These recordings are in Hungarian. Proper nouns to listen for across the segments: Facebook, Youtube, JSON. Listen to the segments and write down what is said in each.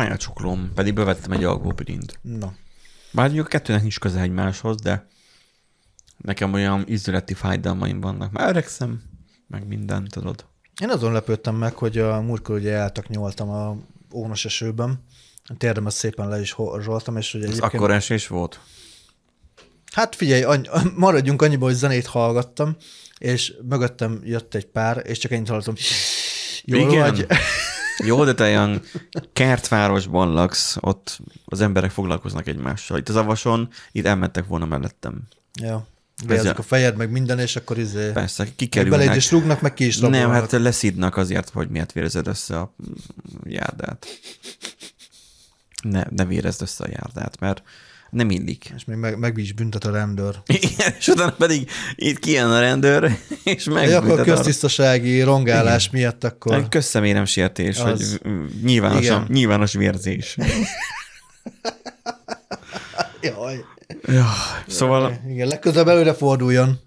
fáj a csuklóm, pedig bevettem egy algópirint. Na. Bár mondjuk a kettőnek nincs köze egymáshoz, de nekem olyan izzületi fájdalmaim vannak. Már öregszem, meg minden, tudod. Én azon lepődtem meg, hogy a múltkor ugye eltaknyoltam a ónos esőben, térdemet szépen le is horzsoltam, és ugye egyébként... Ez akkor esés volt? Hát figyelj, maradjunk annyiba, hogy zenét hallgattam, és mögöttem jött egy pár, és csak ennyit hallottam. Jól vagy? Jó, de te olyan kertvárosban laksz, ott az emberek foglalkoznak egymással. Itt az Avason, itt elmentek volna mellettem. Ja. Bejelzik a fejed, meg minden, és akkor izé... Persze, kikerülnek. Beleid is rúgnak, meg ki is rabolnak. Nem, hát leszidnak azért, hogy miért vérezed össze a járdát. Ne vérezd össze a járdát, mert nem illik. És még megbízs büntet a rendőr. Igen, és utána pedig itt kijön a rendőr, és megbüntet. Akkor köztisztasági rongálás igen. miatt akkor... Közszemérem sértés, az... vagy nyilvános vérzés. Jaj. Ja, szóval... Igen, legközelebb előre forduljon.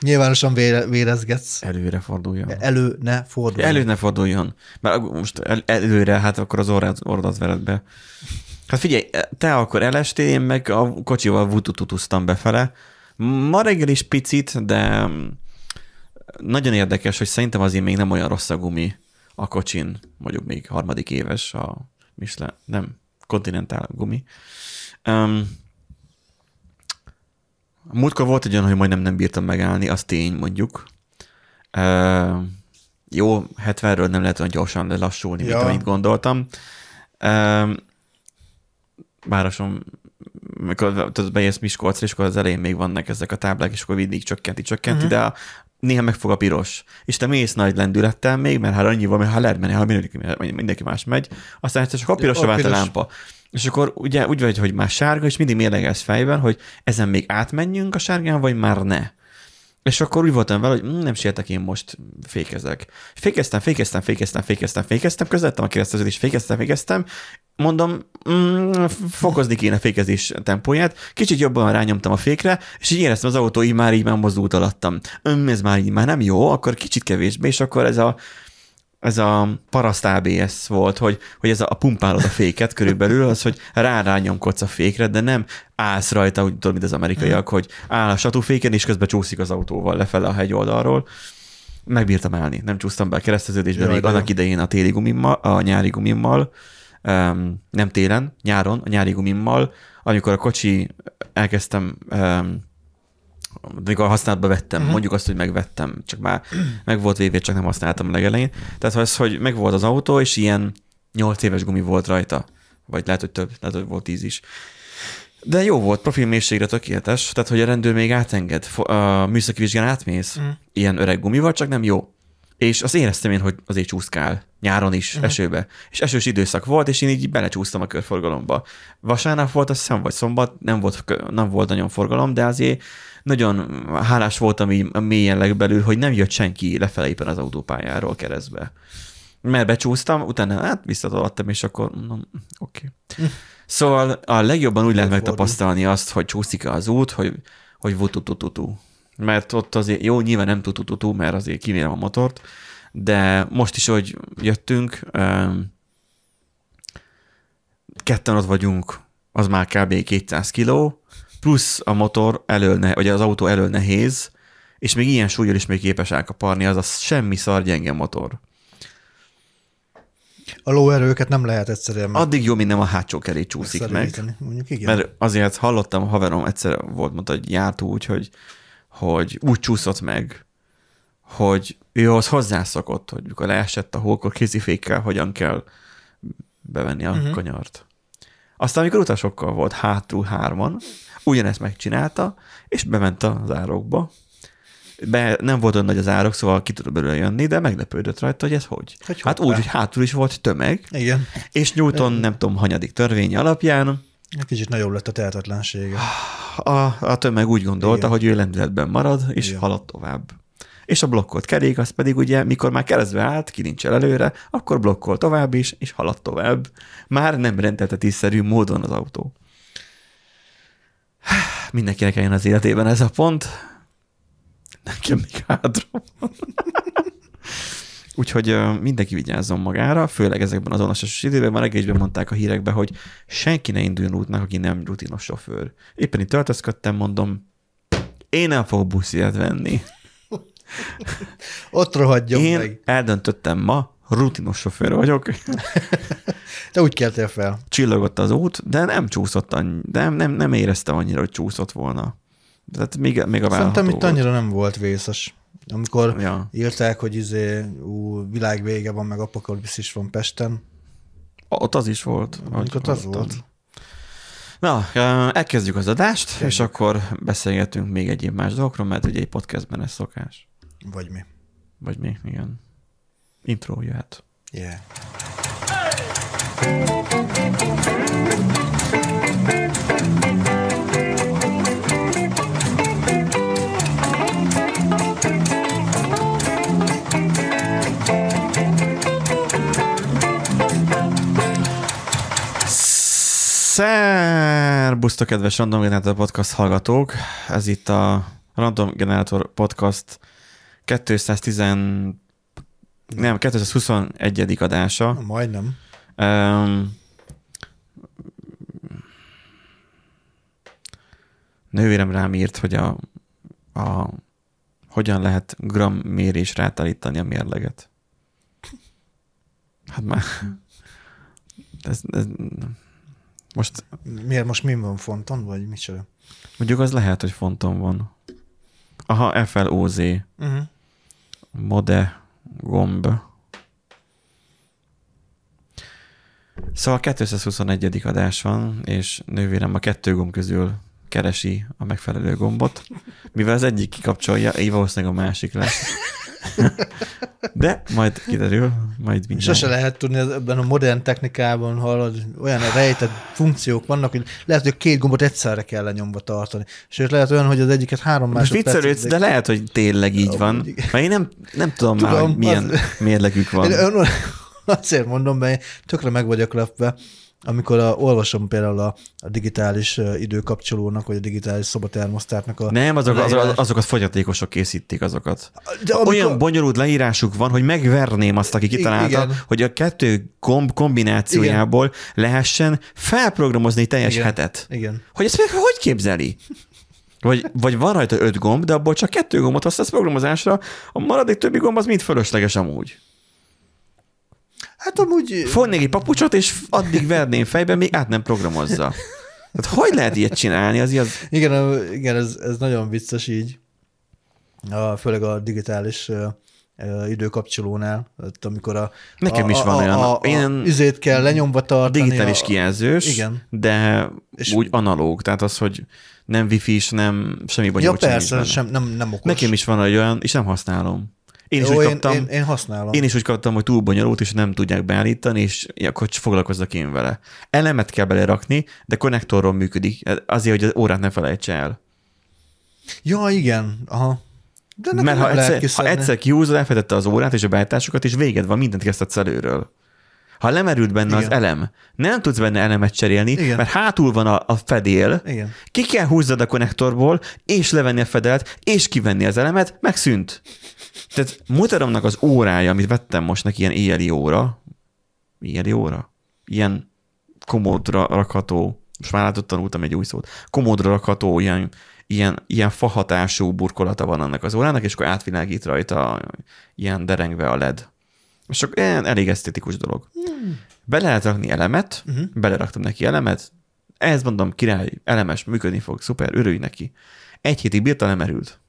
Nyilvánosan vérezgetsz. Előre forduljon. Elő ne forduljon. Mert most előre, hát akkor az ordat veled be. Hát figyelj, te akkor elestél, én meg a kocsival vutututuztam befele. Ma reggel is picit, de nagyon érdekes, hogy szerintem azért még nem olyan rossz a gumi a kocsin, mondjuk még harmadik éves a Michelin, nem, Continental gumi. Múltkor volt egy olyan, hogy majdnem nem bírtam megállni, az tény mondjuk. Jó, 70-ről nem lehet olyan gyorsan lelassulni, ja. Mint amit gondoltam. Városom, amikor beérsz Miskolcra, és akkor az elején még vannak ezek a táblák, és akkor mindig csökkenti, de néha megfog a piros. És te mész nagy lendülettel még, mert hát annyival, mert ha lehet menni, ha mindenki más megy, aztán csak a pirosra vált a lámpa. És akkor ugye úgy vagy, hogy már sárga, és mindig mérlegelsz fejben, hogy ezen még átmenjünk a sárgán, vagy már ne. És akkor úgy voltam vele, hogy nem sértek, én most fékezek. Fékeztem, közvettem a kereszteződést, és fékeztem. Mondom, fokozni kéne a fékezés tempóját. Kicsit jobban rányomtam a fékre, és így éreztem, az autó így már mozdult alattam. Ez már így már nem jó, akkor kicsit kevésbé, és akkor ez a paraszt ABS volt, hogy ez a pumpálod a féket körülbelül, az, hogy rányomkodsz a fékre, de nem állsz rajta, úgy tudom, mint az amerikaiak, hogy áll a satúféken, és közben csúszik az autóval lefele a hegy oldalról. Megbírtam állni, nem csúsztam be a kereszteződésbe, még annak idején a téli gumimmal, a nyári gumimmal, nem télen, nyáron, a nyári gumimmal, amikor a kocsi elkezdtem, amikor használatba vettem, mondjuk azt, hogy megvettem, csak már meg volt véve, csak nem használtam a legelején. Tehát az, hogy meg volt az autó, és ilyen 8 éves gumi volt rajta, vagy lehet, hogy több, lehet, hogy volt 10 is. De jó volt, profilmélységre tökéletes, tehát, hogy a rendőr még átenged, a műszaki vizsgán átmész, ilyen öreg gumival, csak nem jó. És azt éreztem én, hogy azért csúszkál, nyáron is, esőbe. És esős időszak volt, és én így belecsúsztam a körforgalomba. Vasárnap volt, azt hiszem, vagy szombat, nem volt nagyon forgalom, de azért nagyon hálás voltam így mélyen legbelül, hogy nem jött senki lefele éppen az autópályáról keresztbe. Mert becsúsztam, utána hát visszatolattam, és akkor mondom, oké. Szóval a legjobban úgy lehet megtapasztalni azt, hogy csúszik az út, hogy vututututu. Mert ott azért, jó, nyilván nem tutututú, mert azért kivérem a motort, de most is, hogy jöttünk, ketten ott vagyunk, az már kb. 200 kiló, plusz a motor elől, vagy az autó elől nehéz, és még ilyen súlyjal is még képes elkaparni, azaz semmi szar gyenge motor. A lóerőket nem lehet egyszerűen. Addig jó, mint nem a hátsó keré csúszik meg. Mondjuk, igen. Mert azért hallottam, haverom egyszer volt, mondta, hogy járt úgy, hogy úgy csúszott meg, hogy ő az hozzászokott, hogy mikor leesett a hó, akkor kézifékkel hogyan kell bevenni a kanyart. Aztán, amikor utasokkal volt hátul hárman, ugyanezt megcsinálta, és bement az árokba. Nem volt olyan nagy az árok, szóval ki tudott belőle jönni, de meglepődött rajta, hogy ez hogy hát úgy, hogy hátul is volt tömeg, igen. És Newton, nem tudom, hanyadik törvény alapján. Kicsit nagyobb lett a tehetetlensége. A tömeg úgy gondolta, igen. Hogy ő lendületben marad, és igen. Halad tovább. És a blokkolt kerék, az pedig ugye, mikor már keresztbe állt, kilincsel előre, akkor blokkol tovább is, és halad tovább. Már nem rendeltetésszerű módon az autó. Mindenkinek eljön az életében ez a pont. Nekem még hátra van. Úgyhogy mindenki vigyázzon magára, főleg ezekben az azonosos időben, már egészben mondták a hírekbe, hogy senki ne induljon útnak, aki nem rutinos sofőr. Éppen itt töltözködtem, mondom, én nem fogok buszját venni. Ott rohadjon én meg. Én eldöntöttem ma, rutinos sofőr vagyok. Te úgy keltél fel. Csillogott az út, de nem csúszott annyira, nem éreztem annyira, hogy csúszott volna. Tehát még a válható. Szerintem itt annyira nem volt vészes. Amikor írták, hogy világ vége van, meg apokalipszis van Pesten. Ott az is volt. Ott az volt. Na, elkezdjük az adást, és akkor beszélgetünk még egyéb más dolgokról, mert ugye egy podcastben ez szokás. Vagy mi, igen. Intro jöhet. Yeah. Szerbusztok, kedves Random Generator Podcast hallgatók! Ez itt a Random Generator Podcast 221. adása. Na, majdnem. Nővérem rám írt, hogy hogyan lehet grammérésre átállítani a mérleget. Hát már... ez most... Miért most mi van? Fonton vagy micsoda? Mondjuk az lehet, hogy fonton van. Aha, FLOZ. Uh-huh. Mode gomb. Szóval 221. adás van, és nővérem a 2 gomb közül keresi a megfelelő gombot. Mivel az egyik kikapcsolja, így valószínűleg a másik lesz. De majd kiderül, majd minden. Sose lehet tudni, ebben a modern technikában hallod, olyan rejtett funkciók vannak, hogy lehet, hogy 2 gombot egyszerre kell nyomva tartani. Sőt, lehet olyan, hogy az egyiket 3 másodpercig... Viccelődsz, de lehet, hogy tényleg így van. Mert én nem tudom már, hogy milyen mérlegük van. Én azért mondom, mert tökre meg vagyok lepve, amikor olvasom például a digitális időkapcsolónak, vagy a digitális szobatermosztátnak a... Nem, azokat fogyatékosok készítik azokat. Olyan bonyolult leírásuk van, hogy megverném azt, aki kitalálta, hogy a 2 gomb kombinációjából lehessen felprogramozni teljes hetet. Igen. Hogy ezt meg hogy képzeli? Vagy van rajta 5 gomb, de abból csak 2 gombot használsz programozásra, a maradék többi gomb az mind fölösleges amúgy. Hát amúgy... Fognék egy papucsot, és addig verném fejben, még át nem programozza. Tehát hogy lehet ilyet csinálni? Igen, ez nagyon vicces így. Főleg a digitális időkapcsolónál, amikor nekem is van olyan. Üzét kell lenyomva tartani. Digitális kijelzős, de és úgy analóg. Tehát az, hogy nem wifi-s, nem semmi bonyolult. Ja persze, nem okos. Nekem is van olyan, és nem használom. Én használom. Én is úgy kaptam, hogy túl bonyolult, és nem tudják beállítani, és akkor foglalkozzak én vele. Elemet kell belerakni, de konnektorról működik, azért, hogy az órát ne felejtse el. Ja, igen. Aha. De mert ha egyszer kiúzod, elfedette az órát és a beállításokat, és véged van, mindent kezdhetsz előről. Ha lemerült benne az elem, nem tudsz benne elemet cserélni, mert hátul van a fedél, ki kell húzzad a konnektorból, és levenni a fedelt, és kivenni az elemet, megszűnt. Tehát muteromnak az órája, amit vettem most neki, ilyen éjjeli óra, ilyen komódra rakható, most már látod, tanultam egy új szót, komódra rakható, ilyen fahatású burkolata van annak az órának, és akkor átvilágít rajta ilyen derengve a LED. És akkor elég esztétikus dolog. Bele lehet rakni elemet, beleraktam neki elemet, ehhez mondom, király, elemes, működni fog, szuper, örülj neki. Egy hétig bírta, lemerült.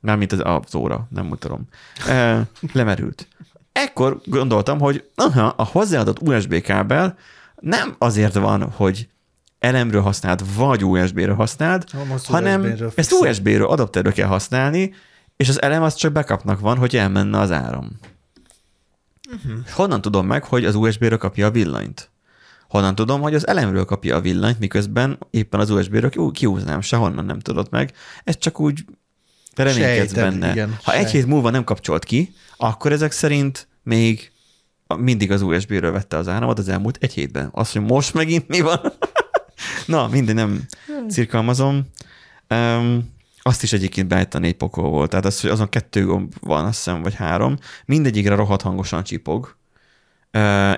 Mármint az óra, nem mutatom. Lemerült. Ekkor gondoltam, hogy a hozzáadott USB kábel nem azért van, hogy elemről használd, vagy USB-ről használd, hanem USB-ről ezt USB-ről, adapterről kell használni, és az elem az csak backupnak van, hogy elmenne az áram. Honnan tudom meg, hogy az USB-ről kapja a villanyt? Honnan tudom, hogy az elemről kapja a villanyt, miközben éppen az USB-ről kihúznám, sehonnan nem tudod meg. Ez csak úgy reménykedsz benne. Igen, ha egy hét múlva nem kapcsolt ki, akkor ezek szerint még mindig az USB-ről vette az áramot az elmúlt egy hétben. Azt, hogy most megint mi van? Na, mindig nem cirkalmazom. Azt is egyébként beállítani egy pokol volt. Tehát az, hogy azon 2 gomb van, azt hiszem, vagy 3. Mindegyikre rohadt hangosan csipog,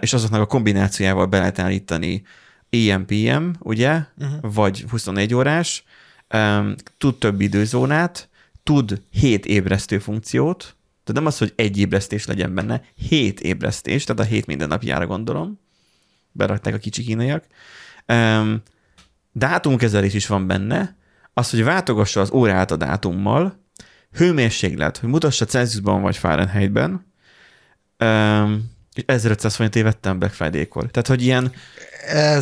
és azoknak a kombinációjával be lehet állítani AM-PM, ugye, vagy 24 órás, tud több időzónát, tud 7 ébresztő funkciót, tehát nem az, hogy egy ébresztés legyen benne, 7 ébresztés, tehát a 7 mindennapjára gondolom, berakták a kicsi kínaiak. Dátumkezelés is van benne, az, hogy váltogassa az órát a dátummal, hőmérséklet, hogy mutassa Celsiusban vagy Fahrenheitben, és 1500 forintot vettem Black Friday-kor. Tehát, hogy ilyen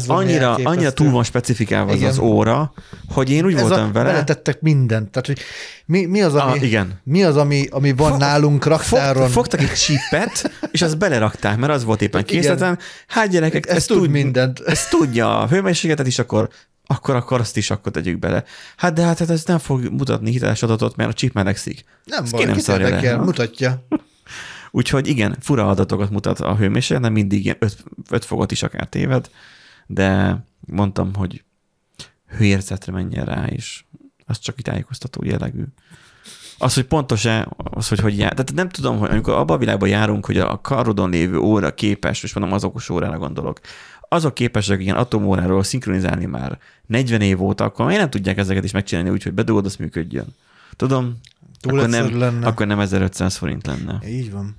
annyira túl van specifikálva az az óra, hogy én úgy voltam vele. Beletettek mindent. Tehát, hogy mi az, ami, ami van nálunk raktáron? Fogtak egy csipet, és azt belerakták, mert az volt éppen készleten. Hát gyerekek, ez tud mindent. Ez tudja a hőmérsékletet is, akkor azt is akkor tegyük bele. Hát ez nem fog mutatni hiteles adatot, mert a csip melegszik. Nem baj, kitérdekel, mutatja. Úgyhogy igen, fura adatokat mutat a hőmérséklet, nem mindig ilyen 5 fokot is akár téved, de mondtam, hogy hőérzetre menjen rá, és az csak tájékoztató jellegű. Az, hogy pontos-e, az, hogy jár. Tehát nem tudom, hogy amikor abban a világban járunk, hogy a karodon lévő óra képes, és mondom az okos órára gondolok, azok képesek ilyen atomóráról szinkronizálni már 40 év óta, akkor miért nem tudják ezeket is megcsinálni úgy, hogy bedugod, az működjön. Tudom, akkor nem 1500 forint lenne. Így van.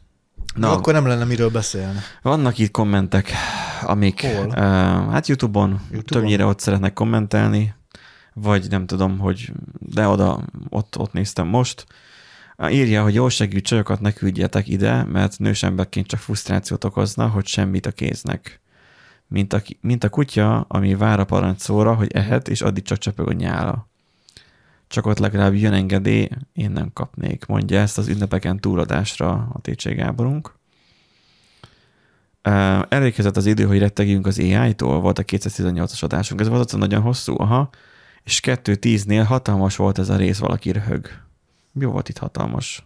Na, akkor nem lenne miről beszélni. Vannak itt kommentek, amik hát YouTube-on többnyire ott szeretnek kommentelni, vagy nem tudom, hogy de ott néztem most. Írja, hogy jól segítő csajokat ne küldjetek ide, mert nősemberként csak frusztrációt okozna, hogy semmit a kéznek. Mint a kutya, ami vár a parancsszóra, hogy ehet, és addig csak csöpög a nyála. Csak ott legalább jön engedély, én nem kapnék, mondja ezt az ünnepeken túladásra a T.C. Gáborunk. Elérkezett az idő, hogy rettegjünk az AI-tól, volt a 218-as adásunk, ez volt nagyon hosszú, és 2:10-nél hatalmas volt ez a rész, valaki röhög. Mi volt itt hatalmas?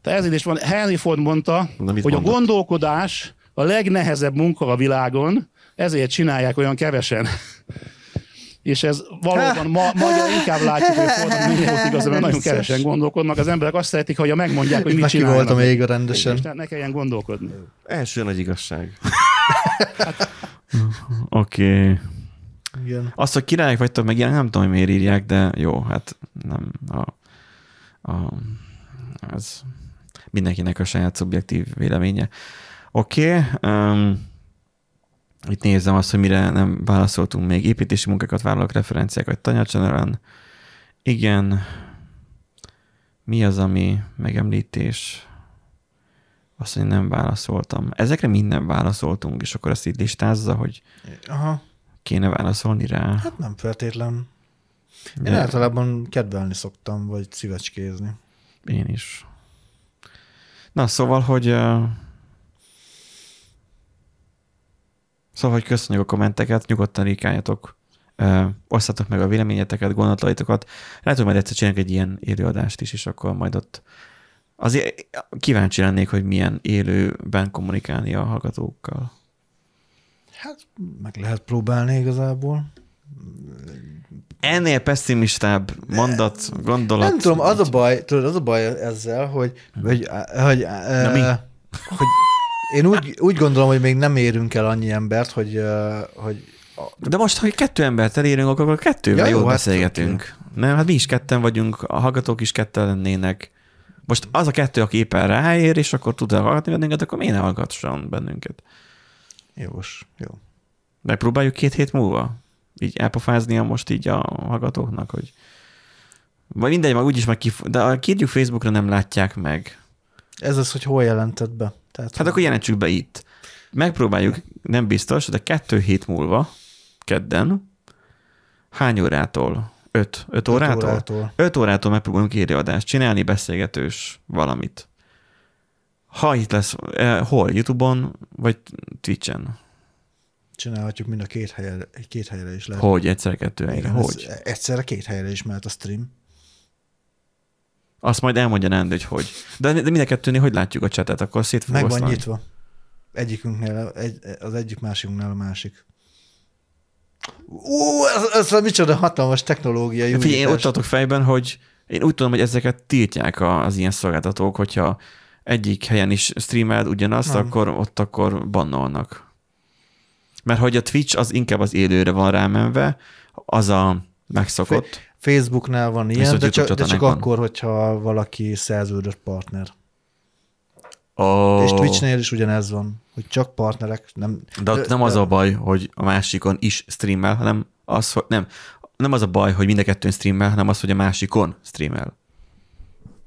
Tervezés van, Henry Ford mondta, hogy a gondolkodás a legnehezebb munka a világon, ezért csinálják olyan kevesen. És ez valóban ma inkább látjuk, hogy Fordnak mi volt igaz, mert nagyon kevesen gondolkodnak. Az emberek azt szeretik, hogyha megmondják, hogy mit csinálnak. Neki voltam éga rendesen. És ne kelljen gondolkodni. Első nagy igazság. Oké. Igen. Azt, hogy királyok vagytok, meg ilyen nem tudom, hogy miért írják, de jó, hát nem. Ez mindenkinek a saját szubjektív véleménye. Oké. Itt nézem azt, hogy mire nem válaszoltunk még. Építési munkákat vállalok, referenciákat Tanya Channel-en. Igen. Mi az, ami megemlítés? Azt, hogy nem válaszoltam. Ezekre minden válaszoltunk, és akkor ezt így listázza, hogy kéne válaszolni rá. Hát nem feltétlen. Én általában kedvelni szoktam, vagy szívecskézni. Én is. Na, szóval, hogy... Szóval, hogy köszönjük a kommenteket, nyugodtan írkáljatok, osztatok meg a véleményeteket, gondolataitokat. Lehet, hogy majd egyszer csinálok egy ilyen élőadást is, és akkor majd ott azért kíváncsi lennék, hogy milyen élőben kommunikálni a hallgatókkal. Hát meg lehet próbálni igazából. Ennél pesszimistább mondat, gondolat. Nem tudom, az a baj ezzel, hogy én úgy gondolom, hogy még nem érünk el annyi embert, hogy... De most, ha 2 embert elérünk, akkor 2-vel jól beszélgetünk. Nem, hát mi is 2-en vagyunk, a hallgatók is 2-en lennének. Most az a 2, aki éppen ráér, és akkor tud elhallgatni bennünket, akkor miért ne hallgasson bennünket? Jó. Megpróbáljuk 2 hét múlva így elpofáznia most így a hallgatóknak, hogy... Vagy mindegy, meg úgyis meg de kérjük Facebookra, nem látják meg. Ez az, hogy hol jelentett be. Tehát, hát akkor jelentsük be itt. Megpróbáljuk, nem biztos, de 2 hét múlva, kedden, hány órától? 5 órától? 5 órától megpróbálunk élőadást csinálni, beszélgetős valamit. Ha itt lesz, hol? YouTube-on, vagy Twitch-en? Csinálhatjuk mind a 2 helyre is lehet. Hogy? Egyszerre 2 helyre? Hogy? Egyszerre 2 helyre is mehet a stream. Azt majd elmondja Nándor, hogy. De mind a 2-nél hogy látjuk a csetet, akkor szét fog oszlani. Meg van nyitva. Az egyik másikunknál a másik. Ez micsoda hatalmas technológiai újítás. Én ott adok fejben, hogy Én úgy tudom, hogy ezeket tiltják az ilyen szolgáltatók, hogyha egyik helyen is streameled ugyanazt, akkor bannolnak. Mert hogy a Twitch az inkább az élőre van rámenve, az a megszokott. Facebooknál van ilyen, de csak akkor, hogyha valaki szerződött partner. Oh. És Twitchnél is ugyanez van, hogy csak partnerek. De az a baj, hogy a másikon is streamel, hanem az, hogy nem az a baj, hogy mind a kettőn streamel, hanem az, hogy a másikon streamel.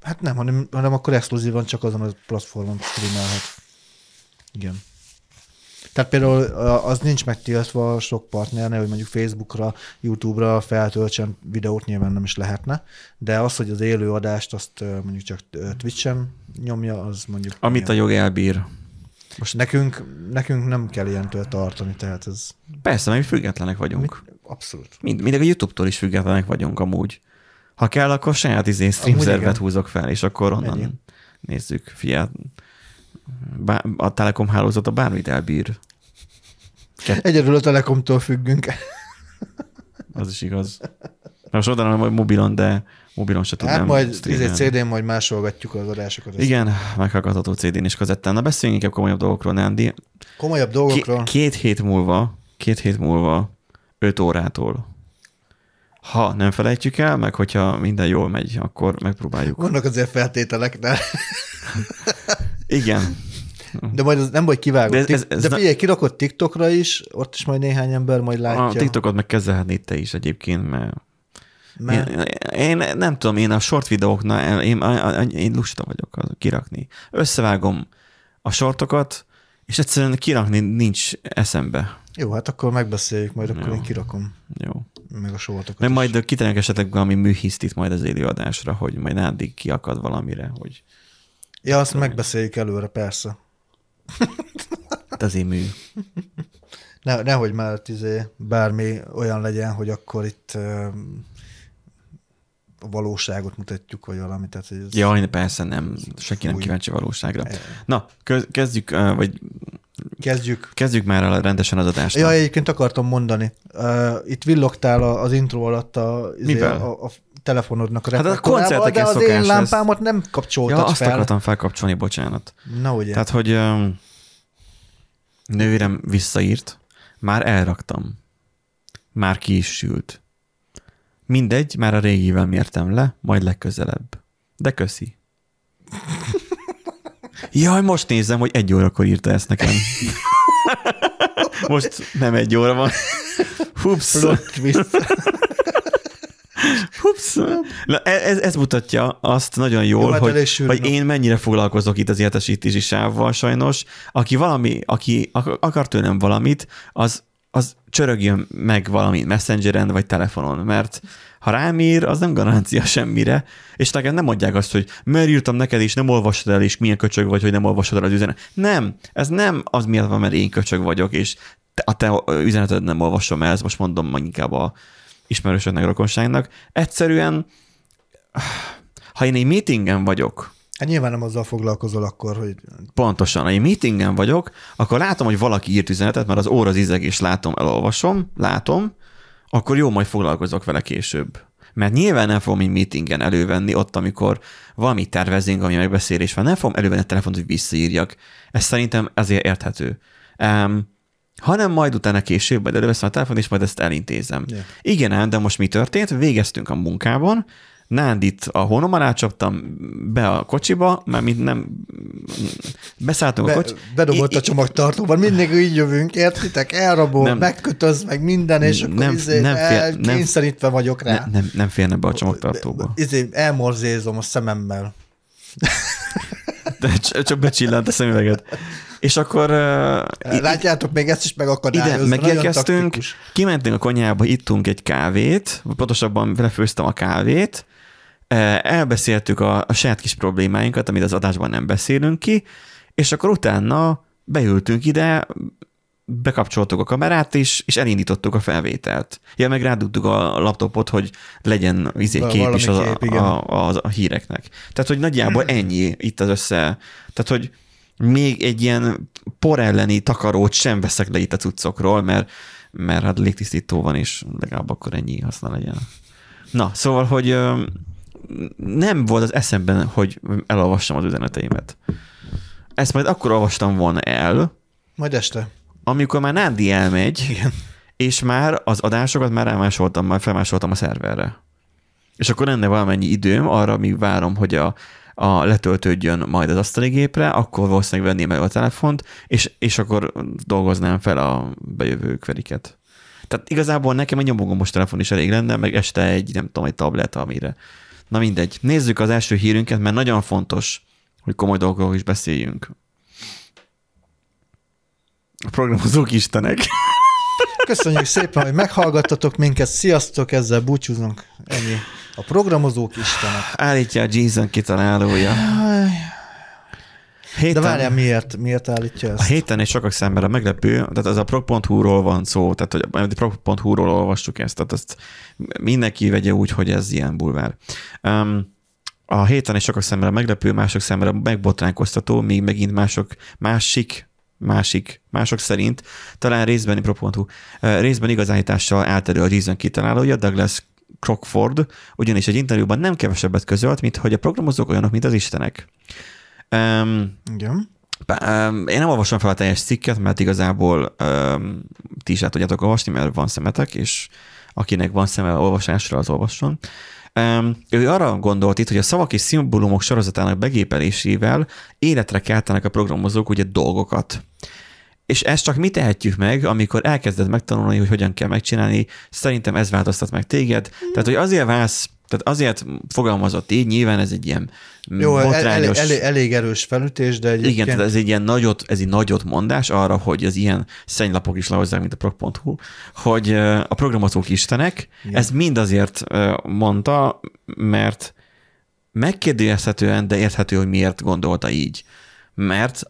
Hát nem, hanem akkor exkluzívan csak azon a platformon streamelhet. Igen. Tehát például az nincs megtiltva sok partnernél, hogy mondjuk Facebookra, YouTube-ra feltöltsen videót, nyilván nem is lehetne, de az, hogy az élőadást azt mondjuk csak Twitch-en nyomja, az mondjuk... Amit a jog elbír. Most nekünk nem kell ilyentől tartani, tehát ez... Persze, mert mi függetlenek vagyunk. Abszolút. Mindegy a YouTube-tól is függetlenek vagyunk amúgy. Ha kell, akkor saját stream szervet húzok fel, és akkor onnan nézzük, fiát. A Telekom hálózata bármit elbír. Egyedül a Telekomtól függünk. Az is igaz. Most mondanám, hogy mobilon, de mobilon se tudnám. Hát majd CD-n majd másolgatjuk az adásokat. Igen, meghallgatható CD-n és kazettán. Na beszéljünk inkább komolyabb dolgokról, Nándi. Komolyabb dolgokról? Két hét múlva 5 órától. Ha nem felejtjük el, meg hogyha minden jól megy, akkor megpróbáljuk. Vannak azért feltételek, de... Igen. De majd az nem baj, kivágod. De figyelj, kirakod TikTokra is, ott is majd néhány ember majd látja. A TikTokot meg kezelhetnéd te is egyébként, mert... Én nem tudom, én a short videóknál, én lusta vagyok kirakni. Összevágom a shortokat, és egyszerűen kirakni nincs eszembe. Jó, hát akkor megbeszéljük, majd akkor én kirakom. Jó. Meg a shortokat. Meg majd kitenek esetleg valami műhisztit majd az élőadásra, hogy majd addig kiakad valamire, hogy... Ja, azt megbeszéljük előre, persze. Hát az én mű. Nehogy már bármi olyan legyen, hogy akkor itt a valóságot mutatjuk, vagy valami. Tehát, ja, persze nem. Senki nem kíváncsi valóságra. Na, kezdjük, vagy... Kezdjük már rendesen az adást. Ja, egyébként akartam mondani. Itt villogtál az intro alatt a telefonodnak a rekordával, de az én lámpámat nem kapcsoltad fel. Ja, azt akartam felkapcsolni, bocsánat. Na ugye. Tehát, hogy nővérem visszaírt, már elraktam, már ki is sült. Mindegy, már a régivel mértem le, majd legközelebb. De köszi. Jaj, most nézem, hogy 1 órakor írta ezt nekem. Most nem 1 óra van. Hups. Hups. Ez mutatja azt nagyon jól, hogy én mennyire foglalkozok itt az értesítési sávval sajnos. Aki akar tőlem valamit, az csörögjön meg valami messengeren vagy telefonon, mert ha rám ír, az nem garancia semmire, és nekem nem mondják azt, hogy mert írtam neked, és nem olvasod el, és milyen köcsög vagy, hogy nem olvasod el az üzenet. Nem, ez nem az miatt van, mert én köcsög vagyok, és a te üzeneted nem olvasom el, ezt most mondom majd inkább a ismerősöknek, a rokonságnak. Egyszerűen, ha én egy meetingen vagyok, hát nyilván nem azzal foglalkozol akkor, hogy... Pontosan. Ha én meetingen vagyok, akkor látom, hogy valaki írt üzenetet, mert az óra zizeg, és látom, elolvasom, akkor jó, majd foglalkozok vele később. Mert nyilván nem fogom egy meetingen elővenni ott, amikor valami tervezünk, ami megbeszélés van, nem fogom elővenni a telefont, hogy visszaírjak. Ez szerintem azért érthető. Hanem majd utána később, majd előveszem a telefont, és majd ezt elintézem. Yeah. Igen, de most mi történt? Végeztünk a munkában, Nándit a hónom alá csaptam be a kocsiba, mármint nem beszálltunk a kocsiba. Bedobott a csomagtartóban, mindig így jövünk, értitek? Elrabol, megkötöz meg minden, és akkor kényszerítve vagyok rá. Nem férne be a csomagtartóba. Elmorzézom a szememmel. De csak becsillant a szemüveget. És akkor... Látjátok, még ezt is megakadályozva. Megérkeztünk, kimentünk a konyhába, ittunk egy kávét, pontosabban lefőztem a kávét, elbeszéltük a saját kis problémáinkat, amit az adásban nem beszélünk ki, és akkor utána beültünk ide, bekapcsoltuk a kamerát is, és elindítottuk a felvételt. Ja, meg rádugtuk a laptopot, hogy legyen kép is a híreknek. Tehát, hogy nagyjából ennyi itt az össze... Tehát, hogy még egy ilyen por elleni takarót sem veszek le itt a cuccokról, mert hát légtisztító van, és legalább akkor ennyi haszna legyen. Na, szóval, hogy nem volt az eszemben, hogy elolvassam az üzeneteimet. Ezt majd akkor olvastam volna el. Majd este. Amikor már Nádi elmegy, igen. És már az adásokat már elmásoltam, már felmásoltam a szerverre. És akkor lenne valamennyi időm arra, míg várom, hogy a letöltődjön majd az asztali gépre, akkor valószínűleg venném el a telefont, és akkor dolgoznám fel a bejövő queryket. Tehát igazából nekem egy nyomógombos telefon is elég lenne, meg este egy, nem tudom, egy tablet, amire. Na mindegy. Nézzük az első hírünket, mert nagyon fontos, hogy komoly dolgokról is beszéljünk. A programozók istenek. Köszönjük szépen, hogy meghallgattatok minket. Sziasztok, ezzel búcsúzunk. Ennyi. A programozók istenek. Állítja a JSON kitalálója. Héten, de várjál, miért állítja ezt? A héten és sokak számára meglepő, tehát az a prog.hu-ról van szó, tehát hogy a prog.hu-ról olvassuk ezt, tehát azt mindenki vegye úgy, hogy ez ilyen bulvár. A héten és sokak számára meglepő, mások számára megbotránkoztató, míg megint mások szerint, talán részben prog.hu, részben igazállítással állt elő a JSON kitalálója, Douglas Crockford, ugyanis egy interjúban nem kevesebbet közölt, mint hogy a programozók olyanok, mint az istenek. Igen. Én nem olvasom fel a teljes cikket, mert igazából ti is el tudjátok olvasni, mert van szemetek, és akinek van szeme olvasásra, az olvasson. Ő arra gondolt itt, hogy a szavak és szimbólumok sorozatának begépelésével életre keltenek a programozók ugye dolgokat. És ezt csak mi tehetjük meg, amikor elkezded megtanulni, hogy hogyan kell megcsinálni, szerintem ez változtat meg téged. Tehát, hogy azért válsz, tehát azért fogalmazott így, nyilván ez egy ilyen botrányos... elég erős felütés, de egyébként... Igen, tehát ez egy ilyen nagyot mondás arra, hogy az ilyen szennylapok is lehozzák, mint a prog.hu, hogy a programozók istenek, igen. Ez mind azért mondta, mert megkérdőjelezhetően, de érthető, hogy miért gondolta így. Mert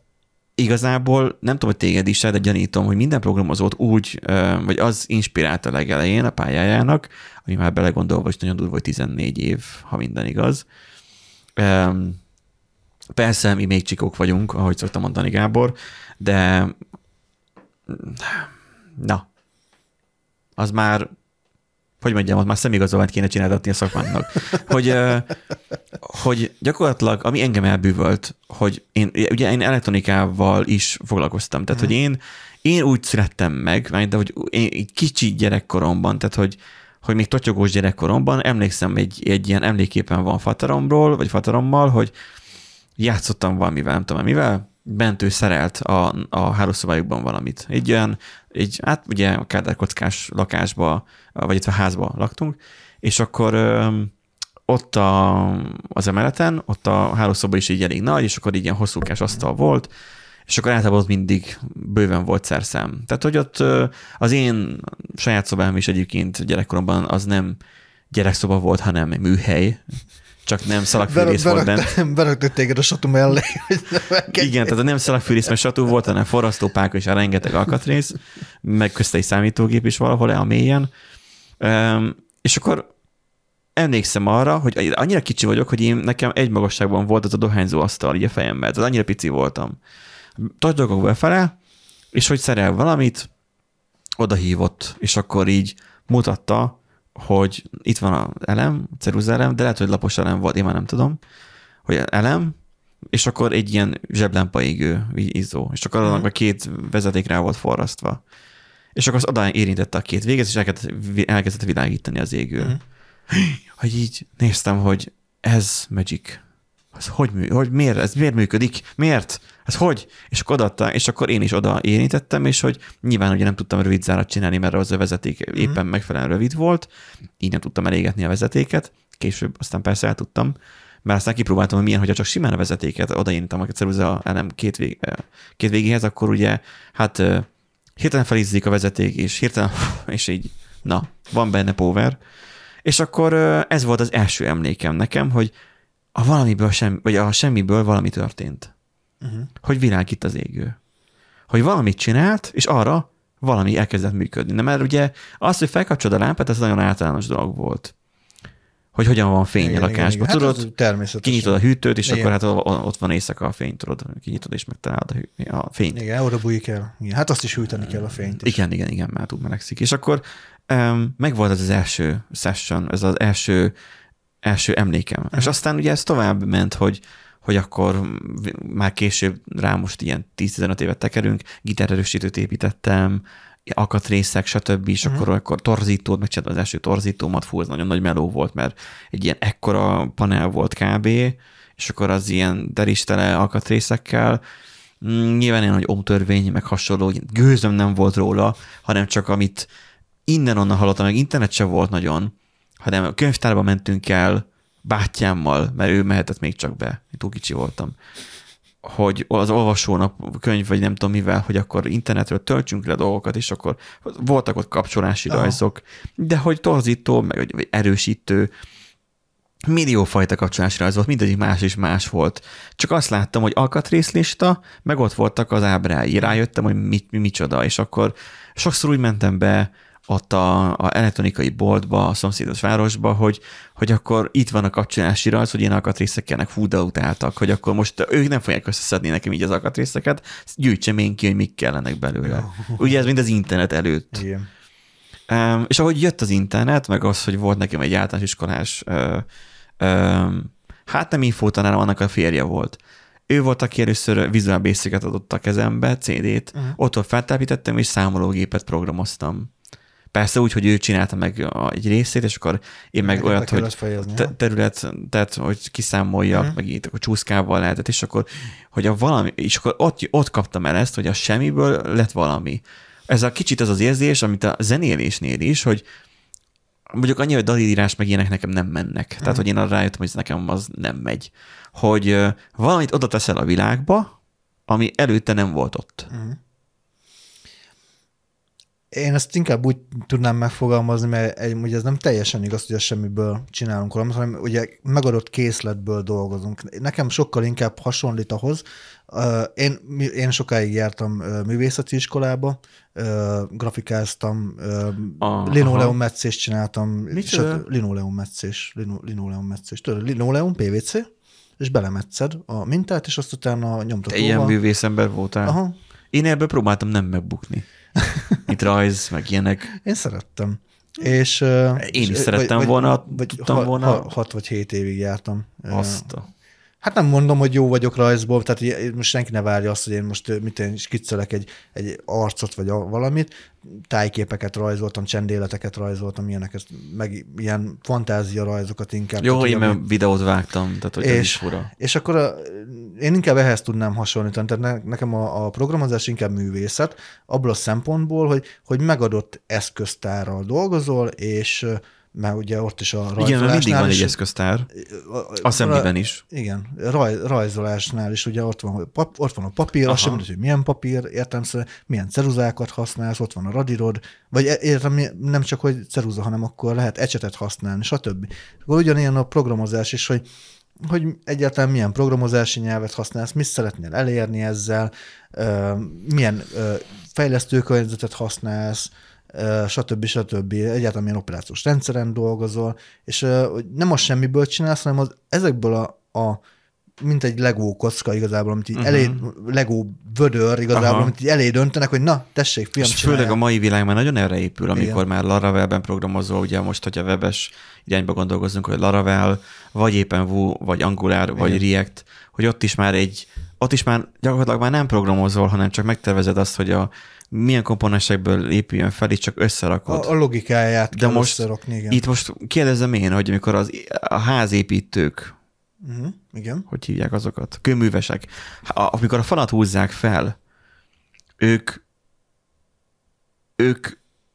igazából nem tudom, hogy téged is, de gyanítom, hogy minden programozót úgy, vagy az inspirálta legelején a pályájának, ami már belegondolva is nagyon durva, hogy 14 év, ha minden igaz. Persze, mi még csikók vagyunk, ahogy szoktam mondani, Gábor, de na, az már, hogy mondjam, ott már szemigazolványt kéne csináltatni a szakmának. Hogy gyakorlatilag, ami engem elbűvölt, hogy én elektronikával is foglalkoztam, tehát, hogy én úgy születtem meg, de hogy én kicsi gyerekkoromban, tehát, hogy még totyogós gyerekkoromban emlékszem, egy ilyen emléképen van fateromról, vagy faterommal, hogy játszottam valamivel, nem tudom mivel, Bentő szerelt a hálószobájukban valamit. Egy olyan, hát ugye a kádárkockás lakásba, vagy itt a házba laktunk, és akkor ott az emeleten, ott a hálószoba is így elég nagy, és akkor így ilyen hosszúkás asztal volt, és akkor általában ott mindig bőven volt szerszám. Tehát, hogy ott az én saját szobám is egyébként gyerekkoromban az nem gyerekszoba volt, hanem műhely, csak nem szalagfűrész volt bent. Berögtött téged a satú mellé. Igen, tehát nem szalagfűrész, mert satú volt, hanem forrasztópálka és a rengeteg alkatrész, meg közte egy számítógép is valahol a mélyen. És akkor emlékszem arra, hogy annyira kicsi vagyok, hogy nekem egy magasságban volt az a dohányzó asztal így a fejemmel, tehát annyira pici voltam. Tartogok befele, és hogy szerel valamit, oda hívott, és akkor így mutatta, hogy itt van az elem, ceruzaelem, de lehet, hogy lapos elem volt, én már nem tudom, hogy elem, és akkor egy ilyen zseblámpa égő izzó, és akkor annak a két vezeték rá volt forrasztva. És akkor az oda érintette a két véget, és elkezdett világítani az égő. Hogy így néztem, hogy ez magic. Az miért működik? Miért? Ez hogy? És akkor odaadta, és akkor én is oda érintettem, és hogy nyilván ugye nem tudtam rövid zárat csinálni, mert az a vezeték éppen megfelelően rövid volt, így nem tudtam elégetni a vezetéket, később aztán persze el tudtam, mert aztán kipróbáltam, hogy milyen, hogyha csak simán a vezetéket odaérintem a ceruza elem két végéhez, akkor ugye hát hirtelen felizzik a vezeték, és hirtelen, és így, na, van benne power. És akkor ez volt az első emlékem nekem, hogy a valamiből vagy a semmiből valami történt. Hogy világít az égő. Hogy valamit csinált, és arra valami elkezdett működni. Na, mert ugye az, hogy felkapcsolod a lámpát, ez nagyon általános dolog volt. Hogy hogyan van fény a lakásban. Hát tudod, kinyitod a hűtőt, és igen. Akkor hát ott van éjszaka a fény, tudod, kinyitod és megtalálod a fényt. Igen, oda bújik el. Igen, hát azt is hűteni kell a fényt. Is. Igen, már túl melegszik. És akkor megvolt ez az első session, ez az első első emlékem. Uh-huh. És aztán ugye ez tovább ment, hogy akkor már később rá most ilyen 10-15 évet tekerünk, gitárerősítőt építettem, akatrészek, stb. És uh-huh. akkor torzítót, megcsináltam az első torzítómat, fú, ez nagyon nagy meló volt, mert egy ilyen ekkora panel volt kb., és akkor az ilyen deristele alkatrészekkel, nyilván ilyen, hogy omtörvény, meg hasonló, gőzöm nem volt róla, hanem csak amit innen-onnan hallottam, meg internet sem volt nagyon, hanem a könyvtárba mentünk el bátyámmal, mert ő mehetett még csak be, én túl kicsi voltam, hogy az olvasónap könyv, vagy nem tudom mivel, hogy akkor internetről töltsünk le dolgokat, és akkor voltak ott kapcsolási rajzok, de hogy torzító, meg erősítő, milliófajta kapcsolási rajz volt, mindegyik más és más volt. Csak azt láttam, hogy alkatrészlista, meg ott voltak az ábrái. Rájöttem, hogy micsoda, és akkor sokszor úgy mentem be ott a elektronikai boltba, a szomszédos városba, hogy akkor itt van a kapcsolási rajz, hogy ilyen alkatrészekkelnek fú, de utáltak, hogy akkor most ők nem fogják összeszedni nekem így az alkatrészeket, gyűjtsem én ki, hogy mik kellenek belőle. Jó. Ugye ez mind az internet előtt. Igen. És ahogy jött az internet, meg az, hogy volt nekem egy általános iskolás hát nem infótanára, annak a férje volt. Ő volt, aki először Visual Basic-et adott a kezembe, CD-t, uh-huh. Ottól feltápítettem, és számológépet programoztam. Persze úgy, hogy ő csinálta meg egy részét, és akkor én meg olyat, hogy területet, hogy kiszámoljak, uh-huh. meg így, akkor csúszkával lehetett, és akkor, hogy a valami, és akkor ott kaptam el ezt, hogy a semmiből lett valami. Ez a kicsit az az érzés, amit a zenélésnél is, hogy mondjuk annyi, hogy dalírás meg ilyenek nekem nem mennek. Tehát, hogy én arra rájöttem, hogy nekem az nem megy. Hogy valamit oda teszel a világba, ami előtte nem volt ott. Én ezt inkább úgy tudnám megfogalmazni, mert ugye ez nem teljesen igaz, hogy semmiből csinálunk valamit, hanem ugye megadott készletből dolgozunk. Nekem sokkal inkább hasonlít ahhoz. Én sokáig jártam művészeti iskolába, grafikáztam, linóleummetszést csináltam, linoleum, PVC, és belemetszed a mintát, és azt utána nyomtatóval. Te ilyen művészember voltál. Aha. Én ebből próbáltam nem megbukni. Itt rajz, meg ilyenek. Én szerettem. És, én is szerettem volna. 6 vagy 7 évig jártam. Hát nem mondom, hogy jó vagyok rajzból, tehát most senki ne várja azt, hogy én most skiccelek egy arcot, vagy valamit. Tájképeket rajzoltam, csendéleteket rajzoltam, ilyeneket, meg ilyen fantázia rajzokat inkább. Jó, tehát, én videót vágtam, tehát hogy ez is fura. És akkor én inkább ehhez tudnám hasonlítani, tehát nekem a programozás inkább művészet, abból a szempontból, hogy megadott eszköztárral dolgozol, és mert ugye ott is a rajzolásnál igen, mindig van egy eszköztár, assemblyben is. Igen, rajzolásnál is ugye ott van a papír, az sem mindegy, hogy milyen papír, értelemszerűen milyen ceruzákat használsz, ott van a radirod, vagy nem csak, hogy ceruza, hanem akkor lehet ecsetet használni, stb. Akkor ugyanilyen a programozás is, hogy egyáltalán milyen programozási nyelvet használsz, mit szeretnél elérni ezzel, milyen fejlesztőkörnyezetet használsz, stb. Egyáltalán milyen operációs rendszeren dolgozol, és nem a semmiből csinálsz, hanem ezekből mint egy Lego kocka igazából, amit így elé, Lego vödör igazából, amit így elé döntenek, hogy na, tessék, fiam, csinálják. Főleg a mai világ már nagyon erre épül, amikor igen. Már Laravelben programozol, ugye most, hogyha webes irányba gondolkozunk, hogy Laravel, vagy éppen Vue, vagy Angular, igen. vagy React, hogy ott is már gyakorlatilag már nem programozol, hanem csak megtervezed azt, hogy milyen komponensekből épüljön fel, itt csak összerakod. A logikáját kell összerakni, igen. Itt most kérdezem én, hogy amikor a házépítők, igen. hogy hívják azokat, kőművesek, amikor a falat húzzák fel, ők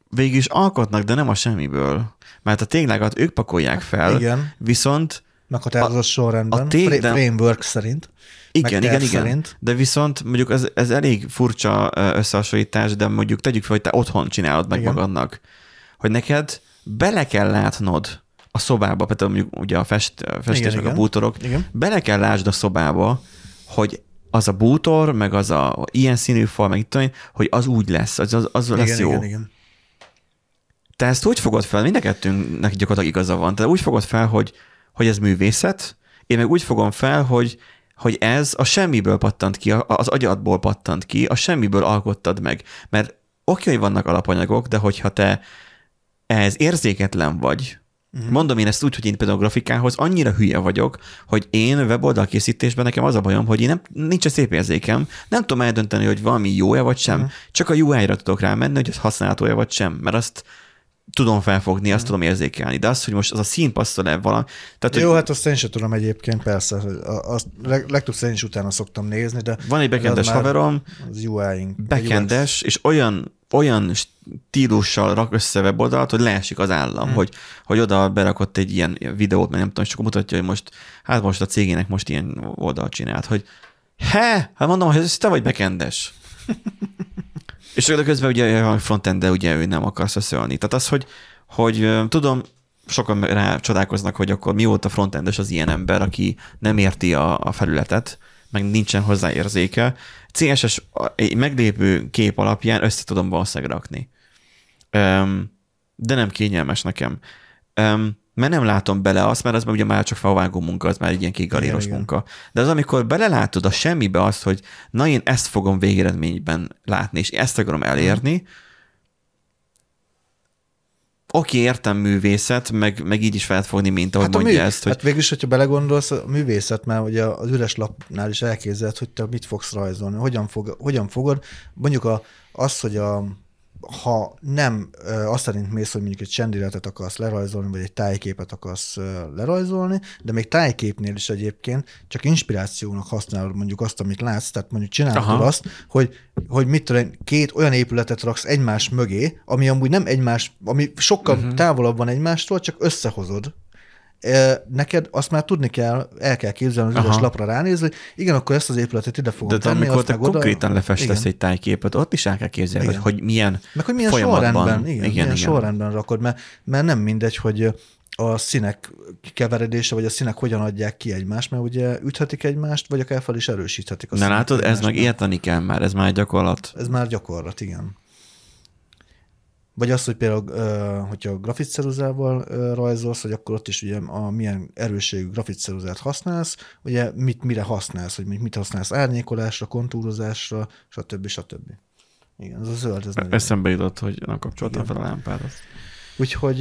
végül is alkotnak, de nem a semmiből. Mert a téglákat ők pakolják fel, igen. viszont meghatározott sorrendben, framework szerint. Igen. De viszont mondjuk ez elég furcsa összehasonlítás, de mondjuk tegyük fel, hogy te otthon csinálod meg igen. magadnak, hogy neked bele kell látnod a szobába, például mondjuk ugye a festés igen, meg igen. a bútorok, igen. bele kell lásd a szobába, hogy az a bútor, meg az a ilyen színű fal, meg itt olyan, hogy az úgy lesz, az igen, lesz jó. Igen. Te ezt úgy fogod fel, mind a kettőnknek gyakorlatilag igaza van, te úgy fogod fel, hogy ez művészet, én meg úgy fogom fel, hogy ez a semmiből pattant ki, az agyadból pattant ki, a semmiből alkottad meg. Mert oké, hogy vannak alapanyagok, de hogyha te ez érzéketlen vagy, Uh-huh. Mondom én ezt úgy, hogy én például grafikához annyira hülye vagyok, hogy én weboldal készítésben nekem az a bajom, hogy én nincs a szép érzékem, nem tudom eldönteni, hogy valami jó-e vagy sem, uh-huh. csak a UI-ra tudok rámenni, hogy az használható-e vagy sem, mert azt tudom felfogni, azt tudom érzékelni. De az, hogy most az a szín passzol-e valami... Tehát, jó, hogy... hát azt én sem tudom egyébként, persze. Azt legtöbb szerint is utána szoktam nézni, de... Van egy backendes haverom, az UI-ink, backendes, és olyan stílussal rak össze weboldalt, hogy leesik az állam, hogy oda berakott egy ilyen videót, mert nem tudom, és csak mutatja, hogy most a cégének most ilyen oldalt csinált, hogy hát mondom, hogy te vagy backendes. És közben ugye a frontend-de ugye ő nem akarsz összölni. Tehát az, hogy tudom, sokan rá csodálkoznak, hogy akkor mióta frontendes az ilyen ember, aki nem érti a felületet, meg nincsen hozzá érzéke. CSS egy meglépő kép alapján össze tudom valószínűleg rakni. De nem kényelmes nekem. Mert nem látom bele azt, mert az ugye már csak felvágó munka, az már egy ilyen kigaléros munka. De az, amikor belelátod a semmibe azt, hogy na én ezt fogom végeredményben látni, és ezt akarom elérni, oké, értem művészet, meg így is fel fogni, mint ahogy mondja ezt. Hogy... Hát végülis, hogyha belegondolsz, a művészet már ugye az üres lapnál is elképzeled, hogy te mit fogsz rajzolni, hogyan fogod. Mondjuk ha nem azt szerint mész, hogy mondjuk egy csendületet akarsz lerajzolni, vagy egy tájképet akarsz lerajzolni, de még tájképnél is egyébként csak inspirációnak használod mondjuk azt, amit látsz, tehát mondjuk csinálod azt, hogy mit tudom, két olyan épületet raksz egymás mögé, ami amúgy nem egymás, ami sokkal távolabb van egymástól, csak összehozod. Neked azt már tudni kell, el kell képzelni, az üres lapra ránézni, igen, akkor ezt az épületet ide fogom tenni. De amikor te konkrétan lefestesz egy tájképet, ott is el kell képzelni, hogy milyen sorrendben, milyen sorrendben rakod, mert nem mindegy, hogy a színek keveredése, vagy a színek hogyan adják ki egymást, mert ugye üthetik egymást, vagy akár fel is erősíthetik. Na látod, ez meg érteni kell már, ez már gyakorlat. Ez már gyakorlat, igen. Vagy az, hogy például, hogyha grafitszeruzával rajzolsz, hogy akkor ott is ugye milyen erősségű grafitszeruzát használsz, ugye mire használsz, hogy mit használsz árnyékolásra, kontúrozásra, stb. Stb. Igen, ez a zöld. Ez eszembe jutott, hogy kapcsoltam fel a lámpádat. Úgyhogy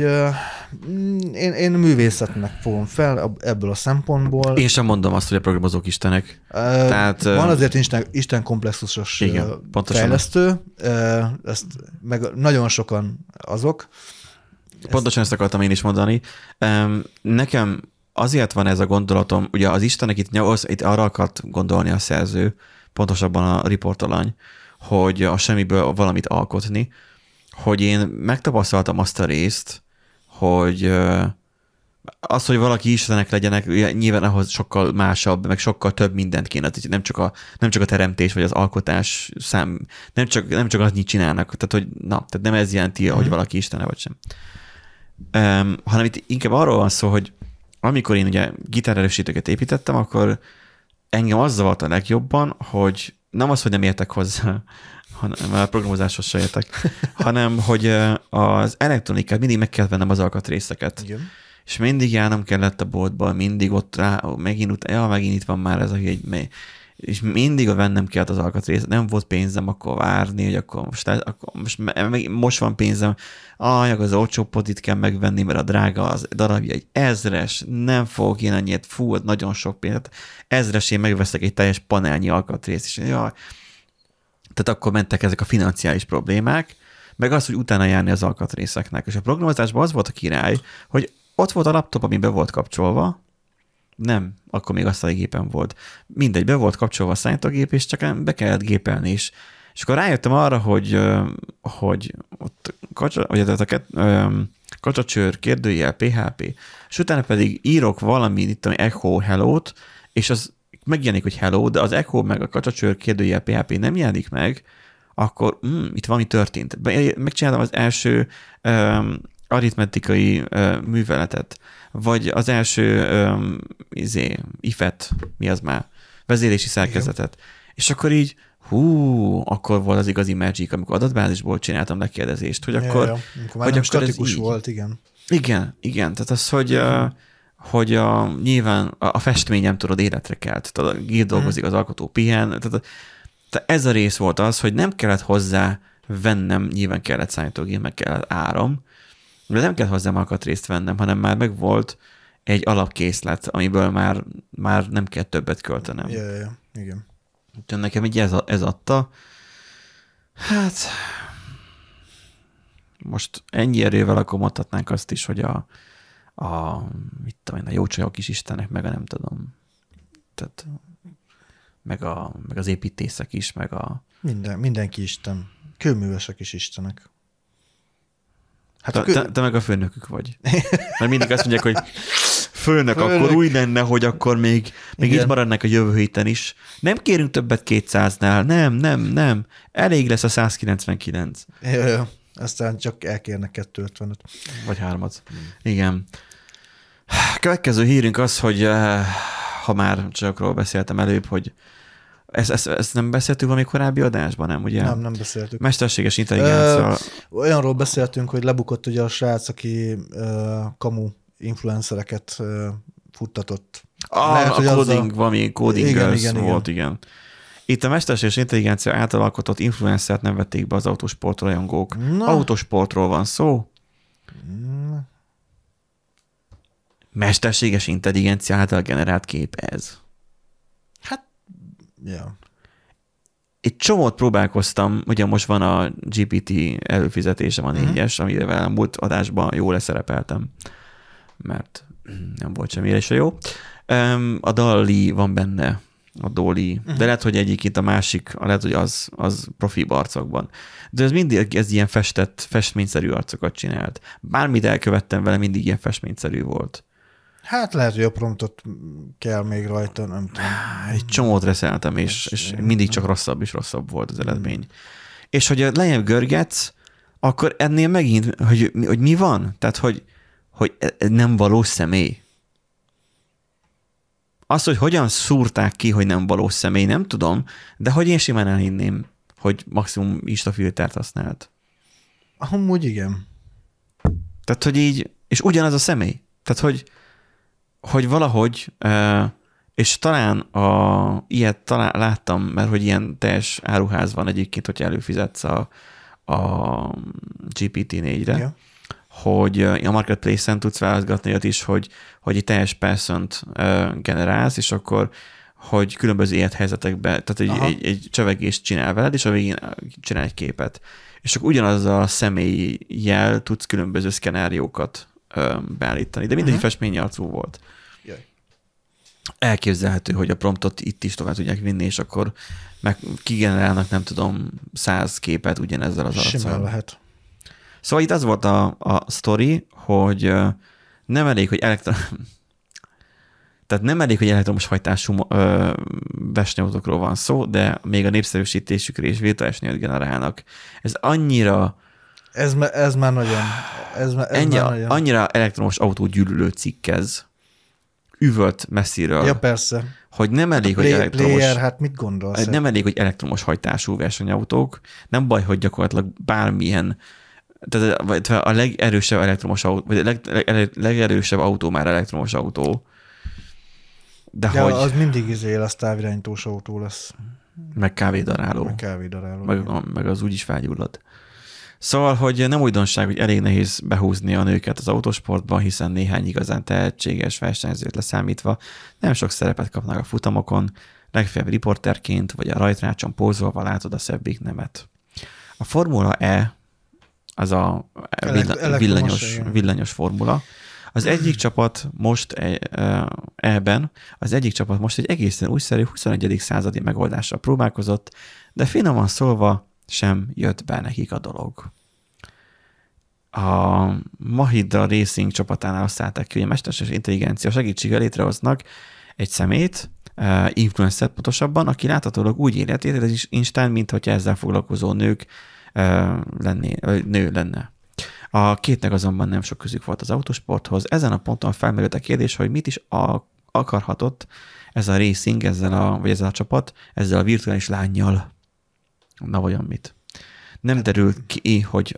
én művészetnek fogom fel ebből a szempontból. Én sem mondom azt, hogy a programozók istenek. Tehát, van azért isten komplexusos igen, fejlesztő, ezt meg nagyon sokan azok. Pontosan ezt akartam én is mondani. Nekem azért van ez a gondolatom, ugye az istenek itt arra akart gondolni a szerző, pontosabban a riportalany, hogy a semmiből valamit alkotni, hogy én megtapasztaltam azt a részt, hogy az, hogy valaki istenek legyenek, nyilván ahhoz sokkal másabb, meg sokkal több mindent kéne. Nem csak a teremtés, vagy az alkotás szám, nem csak azt csinálnak. Tehát, hogy tehát nem ez jelenti, hogy valaki istene vagy sem. Hanem itt inkább arról van szó, hogy amikor én ugye gitárerősítőket építettem, akkor engem az zavart a legjobban, hogy nem az, hogy nem értek hozzá, a programozáshoz se értek, hanem hogy az elektronikát mindig meg kellett vennem az alkatrészeket. Igen. És mindig járnom kellett a boltba, mindig ott rá, megint itt van már ez a hüly, és mindig vennem kellett az alkatrészt. Nem volt pénzem akkor várni, hogy akkor most van pénzem, az olcsó potit kell megvenni, mert a drága az darabja egy 1000-es, nem fogok én annyit, nagyon sok pénzt, 1000-es én megveszek egy teljes panelnyi alkatrészt, és jaj. Tehát akkor mentek ezek a financiális problémák, meg az, hogy utána járni az alkatrészeknek. És a programozásban az volt a király, hogy ott volt a laptop, ami be volt kapcsolva, nem, akkor még asztaligépen volt. Mindegy, be volt kapcsolva a számítógép, és csak be kellett gépelni is. És akkor rájöttem arra, hogy ott kacsacsőr, kérdőjel, PHP, és utána pedig írok valami, itt tudom, echo hello-t, és az megjelenik, hogy hello, de az echo meg a kacsacsőr kérdőjel PHP nem jelenik meg, akkor itt valami történt. Megcsináltam az első aritmetikai műveletet, vagy az első ifet, mi az már, vezérési szerkezetet. Igen. És akkor így, akkor volt az igazi magic, amikor adatbázisból csináltam lekérdezést, hogy akkor... Ja. Amikor már nem statikus volt, igen. Igen, tehát az, hogy... hogy nyilván a festményem tudod életre kelt, tehát a gép dolgozik, az alkotó pihen, tehát ez a rész volt az, hogy nem kellett hozzá vennem, nyilván kellett számítógép, meg kellett áram, De nem kell hozzám alkatrészt vennem, hanem már megvolt egy alapkészlet, amiből már nem kell többet költenem. Yeah. Igen. Úgyhogy nekem így ez adta. Hát most ennyi erővel akkor mondhatnánk azt is, hogy mit tudom én, a jó csajok is istenek, meg a nem tudom. Tehát meg az építészek is, meg a... Mindenki isten. Kőművesek is istenek. Hát te meg a főnökük vagy. Mert mindig azt mondják, hogy főnök, akkor úgy lenne, hogy akkor még itt maradnak a jövő héten is. Nem kérünk többet 200-nál. Nem. Elég lesz a 199. Jó. Aztán csak elkérnek 250-et. Vagy 3-at. Igen. Következő hírünk az, hogy ha már csakról beszéltem előbb, hogy ezt nem beszéltük valami korábbi adásban, nem, ugye? Nem beszéltük. Mesterséges intelligencia. Olyanról beszéltünk, hogy lebukott ugye a srác, aki kamu influencereket futtatott. Valami coding volt, igen. Itt a mesterséges intelligencia által alkotott influencert nem vették be az autósportrajongók. Autósportról van szó. Mesterséges intelligencia által generált kép ez. Hát, ja. Egy csomót próbálkoztam, ugye most van a GPT előfizetésem a 4-es, amivel a múlt adásban jól leszerepeltem, mert nem volt semmire se jó. A DALL-E van benne, a DALL-E, de lehet, hogy egyikint a másik, lehet, hogy az profi arcokban. De ez mindig ilyen festményszerű arcokat csinált. Bármit elkövettem vele, mindig ilyen festményszerű volt. Hát lehet, hogy a promptot kell még rajta, nem tudom. Egy csomót reszeltem, és mindig csak rosszabb és rosszabb volt az eredmény. És hogy lejjebb görgetsz, akkor ennél megint, hogy mi van? Tehát, hogy nem valós személy. Azt, hogy hogyan szúrták ki, hogy nem valós személy, nem tudom, de hogy én simán elhinném, hogy maximum Insta-filtert használt. Amúgy igen. Tehát, hogy így, és ugyanaz a személy. Tehát, hogy valahogy, és talán ilyet láttam, mert hogy ilyen teljes áruház van egyébként, hogyha előfizetsz a GPT-4-re, ja. Hogy a marketplace-en tudsz válaszgatni ott is, hogy egy teljes person-t generálsz, és akkor, hogy különböző élethelyzetekben, tehát egy csövegést csinál veled, és a végén csinál egy képet. És akkor ugyanaz a személlyel tudsz különböző szkenáriókat beállítani, de mindegy festményarcú volt. Jaj. Elképzelhető, hogy a promptot itt is tovább tudják vinni, és akkor meg kigenerálnak, nem tudom, 100 képet ugyanezzel az arccal. Simán lehet. Szóval itt az volt a sztori, hogy nem elég, hogy elektromos hajtású versenyautókról van szó, de még a népszerűsítésükre és virtuálisnyőt generálnak. Ez annyira... Ez már nagyon... Annyira elektromos autó gyűlölő cikkez. Üvölt messziről. Ja, persze. Hogy nem elég, hogy elektromos... Player, hát mit gondolsz? Nem elég, hogy elektromos hajtású versenyautók. Nem baj, hogy gyakorlatilag bármilyen... Tehát a legerősebb elektromos autó, vagy legerősebb autó már elektromos autó. De hogy... az mindig az távirányítós autó lesz. Meg kávédaráló. Meg az úgyis felgyullad. Szóval, hogy nem újdonság, hogy elég nehéz behúzni a nőket az autósportban, hiszen néhány igazán tehetséges versenyzőt leszámítva nem sok szerepet kapnak a futamokon, legfeljebb riporterként vagy a rajtrácson pózolva látod a szebbik nemet. A Formula E, az a villanyos formula. Az egyik csapat most egy egészen újszerű 21. századi megoldásra próbálkozott, de finoman szólva sem jött be nekik a dolog. A Mahindra Racing csapatánál azt állták ki, hogy a mesterséges intelligencia segítségével létrehoznak egy szemét, influencert pontosabban, aki láthatólag úgy életét, ez is Instán, mint hogyha ezzel foglalkozó nő lenne. A kétnek azonban nem sok közük volt az autósporthoz. Ezen a ponton felmerült a kérdés, hogy mit is akarhatott ez a racing, ezzel a csapat, ezzel a virtuális lánnyal. Na, vajon mit? Nem derül ki, hogy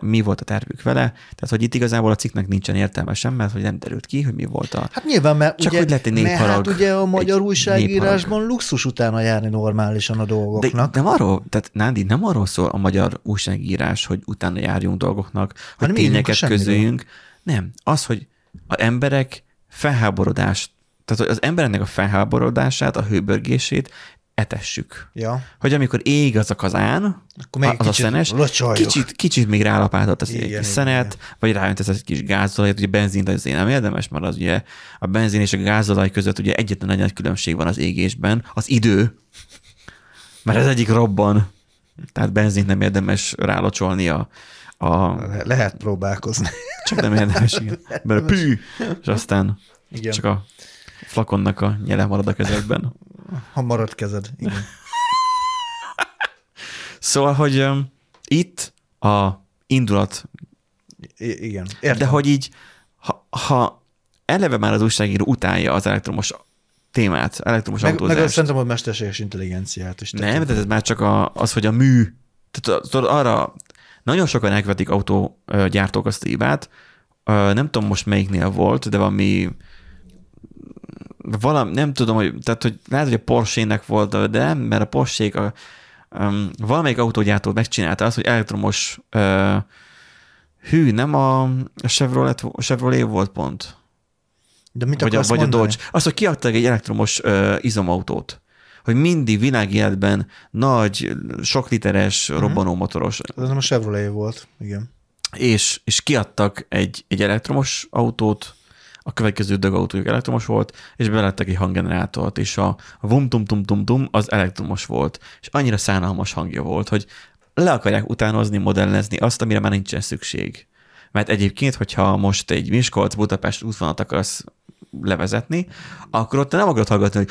mi volt a tervük vele, tehát hogy itt igazából a cikknek nincsen értelme sem, mert hogy nem derült ki, hogy mi volt a... Hát nyilván, mert csak ugye, hogy népharag, hát ugye a magyar újságírásban luxus utána járni normálisan a dolgoknak. De nem arról, tehát Nándi, nem arról szól a magyar újságírás, hogy utána járjunk dolgoknak, hogy hát tényeket közöljünk. Nem. Az, hogy az emberek felháborodást, tehát az embereknek a felháborodását, a hőbörgését etessük. Ja. Hogy amikor ég az a kazán, az a szenes, kicsit még rálapáltat az egy kis szenet, vagy rájönt ez egy kis gázolajat, ugye benzint azért nem érdemes, mert az ugye a benzin és a gázolaj között ugye egyetlen egy nagy különbség van az égésben, az idő, mert ez egyik robban. Tehát benzint nem érdemes rálocsolni Lehet próbálkozni. Csak nem érdemes, igen. Mert pű, és aztán igen. Csak a flakonnak a nyele marad a kezedben. Ha marad kezed, igen. Szóval, hogy itt a indulat. Igen. Értem. De hogy így, ha eleve már az újságíró utálja az elektromos témát, elektromos autózást. Meg szerintem a mesterséges intelligenciát is. Nem, de ez már csak az, hogy a mű. Tehát arra nagyon sokan elkövetik autógyártók azt a hibát. Nem tudom most melyiknél volt, de nem tudom, hogy, tehát, hogy lehet, hogy a Porsche-nek volt, de nem, mert a Porsche-ék valamelyik autógyártó megcsinálta azt, hogy elektromos nem a Chevrolet volt pont. De mit akarsz vagy mondani? A Dodge. Azt, hogy kiadták egy elektromos izomautót, hogy mindig világéletben nagy, sok literes robbanó motoros. Ez nem a Chevrolet volt, igen. És kiadtak egy elektromos autót, a következő dögautójuk elektromos volt, és belettek egy hanggenerátort, és a vum-tum-tum-tum-tum az elektromos volt, és annyira szánalmas hangja volt, hogy le akarják utánozni, modellezni azt, amire már nincsen szükség. Mert egyébként, hogyha most egy Miskolc-Budapest útvonalat akarsz levezetni, akkor ott nem akarod hallgatni, hogy